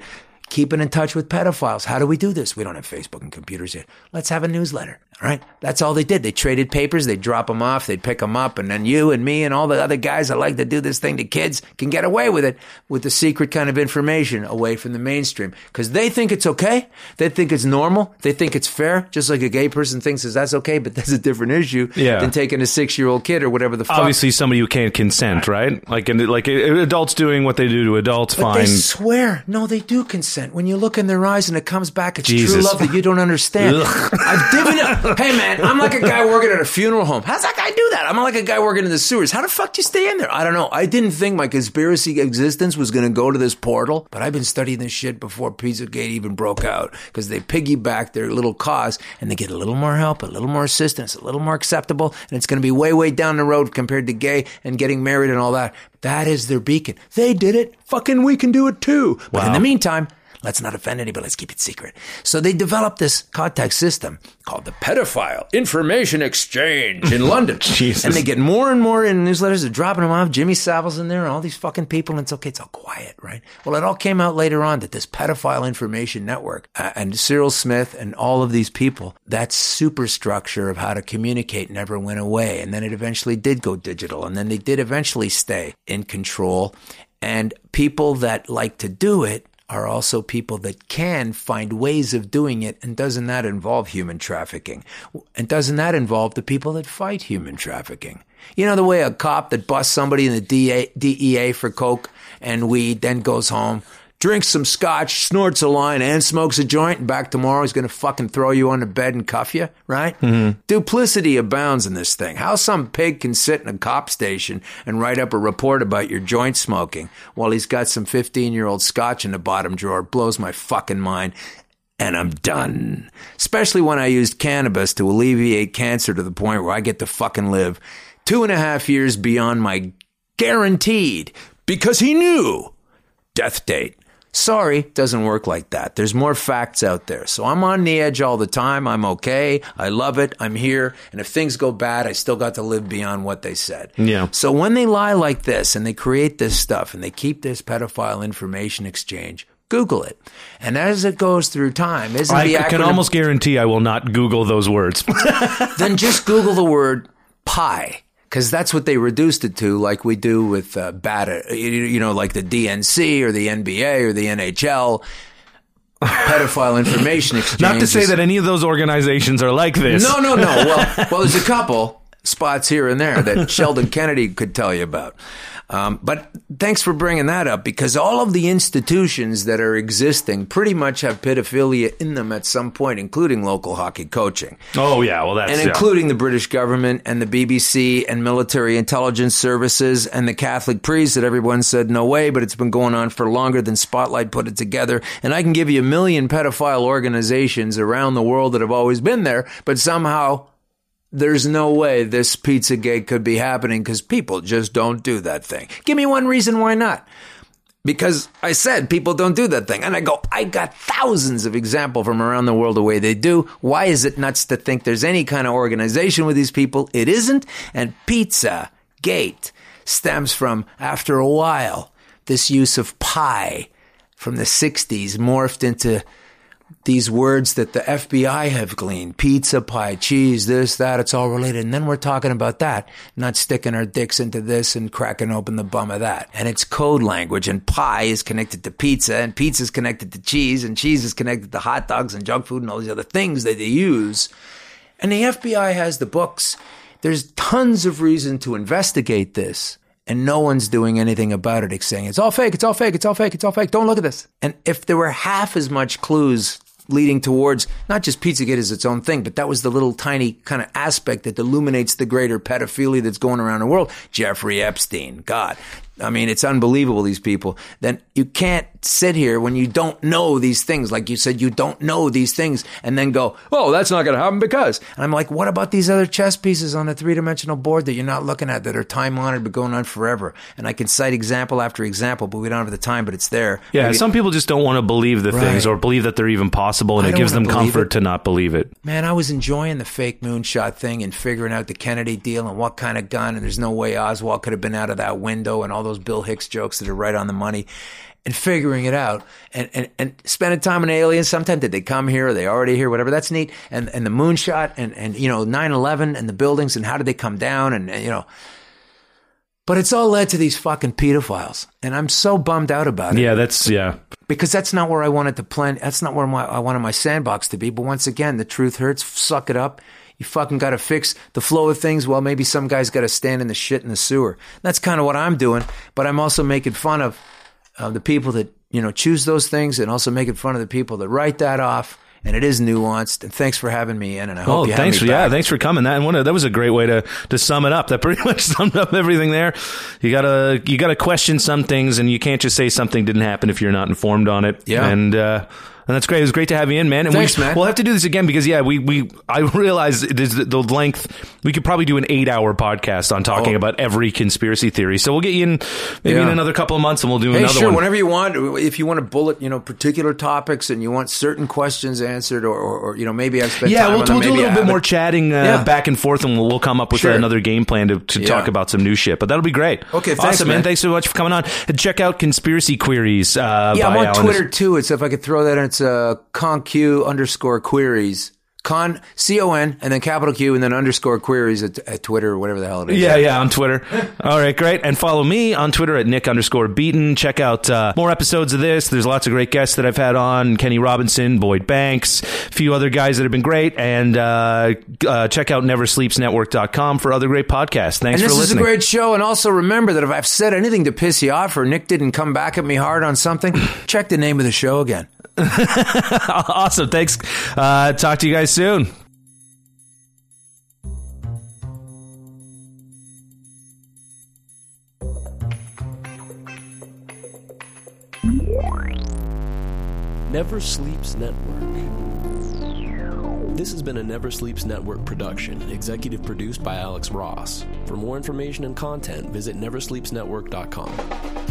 keeping in touch with pedophiles. How do we do this? We don't have Facebook and computers yet. Let's have a newsletter, all right? That's all they did. They traded papers. They'd drop them off. They'd pick them up. And then you and me and all the other guys that like to do this thing to kids can get away with it with the secret kind of information away from the mainstream because they think it's okay. They think it's normal. They think it's fair, just like a gay person thinks that's okay, but that's a different issue than taking a 6-year-old kid or whatever the fuck. Obviously, somebody who can't consent, right? Like adults doing what they do to adults, but fine. They swear. No, they do consent. When you look in their eyes and it comes back, it's Jesus. True love that you don't understand. I've given up. Hey, man, I'm like a guy working at a funeral home. How's that guy do that? I'm like a guy working in the sewers. How the fuck do you stay in there? I don't know. I didn't think my conspiracy existence was going to go to this portal, but I've been studying this shit before PizzaGate even broke out because they piggyback their little cause and they get a little more help, a little more assistance, a little more acceptable, and it's going to be way, way down the road compared to gay and getting married and all that. That is their beacon. They did it. Fucking we can do it too. Wow. But in the meantime, let's not offend anybody. Let's keep it secret. So they developed this contact system called the Pedophile Information Exchange in London. Jesus. And they get more and more in newsletters. They're dropping them off. Jimmy Savile's in there and all these fucking people. And it's okay. It's all quiet, right? Well, it all came out later on that this Pedophile Information Network and Cyril Smith and all of these people, that superstructure of how to communicate never went away. And then it eventually did go digital. And then they did eventually stay in control. And people that like to do it are also people that can find ways of doing it. And doesn't that involve human trafficking? And doesn't that involve the people that fight human trafficking? You know, the way a cop that busts somebody in the DEA for coke and weed then goes home, drinks some scotch, snorts a line, and smokes a joint, and back tomorrow he's going to fucking throw you on the bed and cuff you, right? Mm-hmm. Duplicity abounds in this thing. How some pig can sit in a cop station and write up a report about your joint smoking while he's got some 15-year-old scotch in the bottom drawer blows my fucking mind. And I'm done. Especially when I used cannabis to alleviate cancer to the point where I get to fucking live 2.5 years beyond my guaranteed, because he knew, death date. Sorry, doesn't work like that. There's more facts out there. So I'm on the edge all the time. I'm okay. I love it. I'm here. And if things go bad, I still got to live beyond what they said. Yeah. So when they lie like this and they create this stuff and they keep this pedophile information exchange, Google it. And as it goes through time, isn't the acronym? I can almost guarantee I will not Google those words. Then just Google the word pie. Because that's what they reduced it to, like we do with BATA, you know, like the DNC or the NBA or the NHL. Pedophile Information Exchange. Not to say that any of those organizations are like this. No. Well, there's a couple spots here and there that Sheldon Kennedy could tell you about. But thanks for bringing that up, because all of the institutions that are existing pretty much have pedophilia in them at some point, including local hockey coaching. Oh, yeah. Well, that's... And including the British government and the BBC and military intelligence services and the Catholic priests that everyone said, no way, but it's been going on for longer than Spotlight put it together. And I can give you a million pedophile organizations around the world that have always been there, but somehow... There's no way this Pizzagate could be happening because people just don't do that thing. Give me one reason why not. Because I said people don't do that thing. And I go, I got thousands of examples from around the world the way they do. Why is it nuts to think there's any kind of organization with these people? It isn't. And PizzaGate stems from, after a while, this use of pie from the 60s morphed into these words that the FBI have gleaned. Pizza, pie, cheese, this, that, it's all related. And then we're talking about that, not sticking our dicks into this and cracking open the bum of that. And it's code language, and pie is connected to pizza, and pizza is connected to cheese, and cheese is connected to hot dogs and junk food and all these other things that they use. And the FBI has the books. There's tons of reason to investigate this. And no one's doing anything about it, except saying, it's all fake, it's all fake, it's all fake, it's all fake, don't look at this. And if there were half as much clues leading towards, not just PizzaGate as its own thing, but that was the little tiny kind of aspect that illuminates the greater pedophilia that's going around the world. Jeffrey Epstein, God. I mean, it's unbelievable, these people. Then you can't sit here when you don't know these things. Like you said, you don't know these things and then go, oh, that's not going to happen because. And I'm like, what about these other chess pieces on a three-dimensional board that you're not looking at that are time-honored but going on forever? And I can cite example after example, but we don't have the time, but it's there. Yeah, maybe some people just don't want to believe the things or believe that they're even possible, and it gives them comfort to not believe it. Man, I was enjoying the fake moonshot thing and figuring out the Kennedy deal and what kind of gun, and there's no way Oswald could have been out of that window and all those Bill Hicks jokes that are right on the money, and figuring it out and spending time on aliens. Sometimes did they come here? Are they already here? Whatever. That's neat. And the moonshot and you know, 9/11 and the buildings and how did they come down? And you know, but it's all led to these fucking pedophiles. And I'm so bummed out about it. Yeah, because that's not where I wanted to plan. That's not where I wanted my sandbox to be. But once again, the truth hurts. Suck it up. You fucking got to fix the flow of things. Well, maybe some guy's got to stand in the shit in the sewer. That's kind of what I'm doing, but I'm also making fun of the people that, you know, choose those things, and also making fun of the people that write that off. And it is nuanced. And thanks for having me in. And I hope you have me back. Yeah, thanks for coming. That was a great way to sum it up. That pretty much summed up everything there. You gotta question some things, and you can't just say something didn't happen if you're not informed on it. Yeah. And that's great. It was great to have you in, man. And thanks, man. We'll have to do this again because, yeah, I realize the length. We could probably do an 8-hour podcast on talking about every conspiracy theory. So we'll get you in maybe in another couple of months, and we'll do another one. Whenever you want. If you want to bullet, you know, particular topics, and you want certain questions answered, or you know, maybe I've spent time on them. We'll do a little bit more chatting back and forth, and we'll come up with another game plan to talk about some new shit. But that'll be great. Okay, thanks, awesome, man. Thanks so much for coming on. Check out Conspiracy Queries. I'm on Twitter too. It's, if I could throw that in. It's conq_queries, con and then capital Q and then _queries at Twitter or whatever the hell it is. Yeah, on Twitter. All right, great. And follow me on Twitter at Nick_Beaton. Check out more episodes of this. There's lots of great guests that I've had on: Kenny Robinson, Boyd Banks, a few other guys that have been great. And check out NeverSleepsNetwork.com for other great podcasts. Thanks for listening. And this is a great show. And also remember that if I've said anything to piss you off or Nick didn't come back at me hard on something, check the name of the show again. Awesome. Thanks. Talk to you guys soon. Never Sleeps Network. This has been a Never Sleeps Network production, executive produced by Alex Ross. For more information and content, visit NeverSleepsNetwork.com.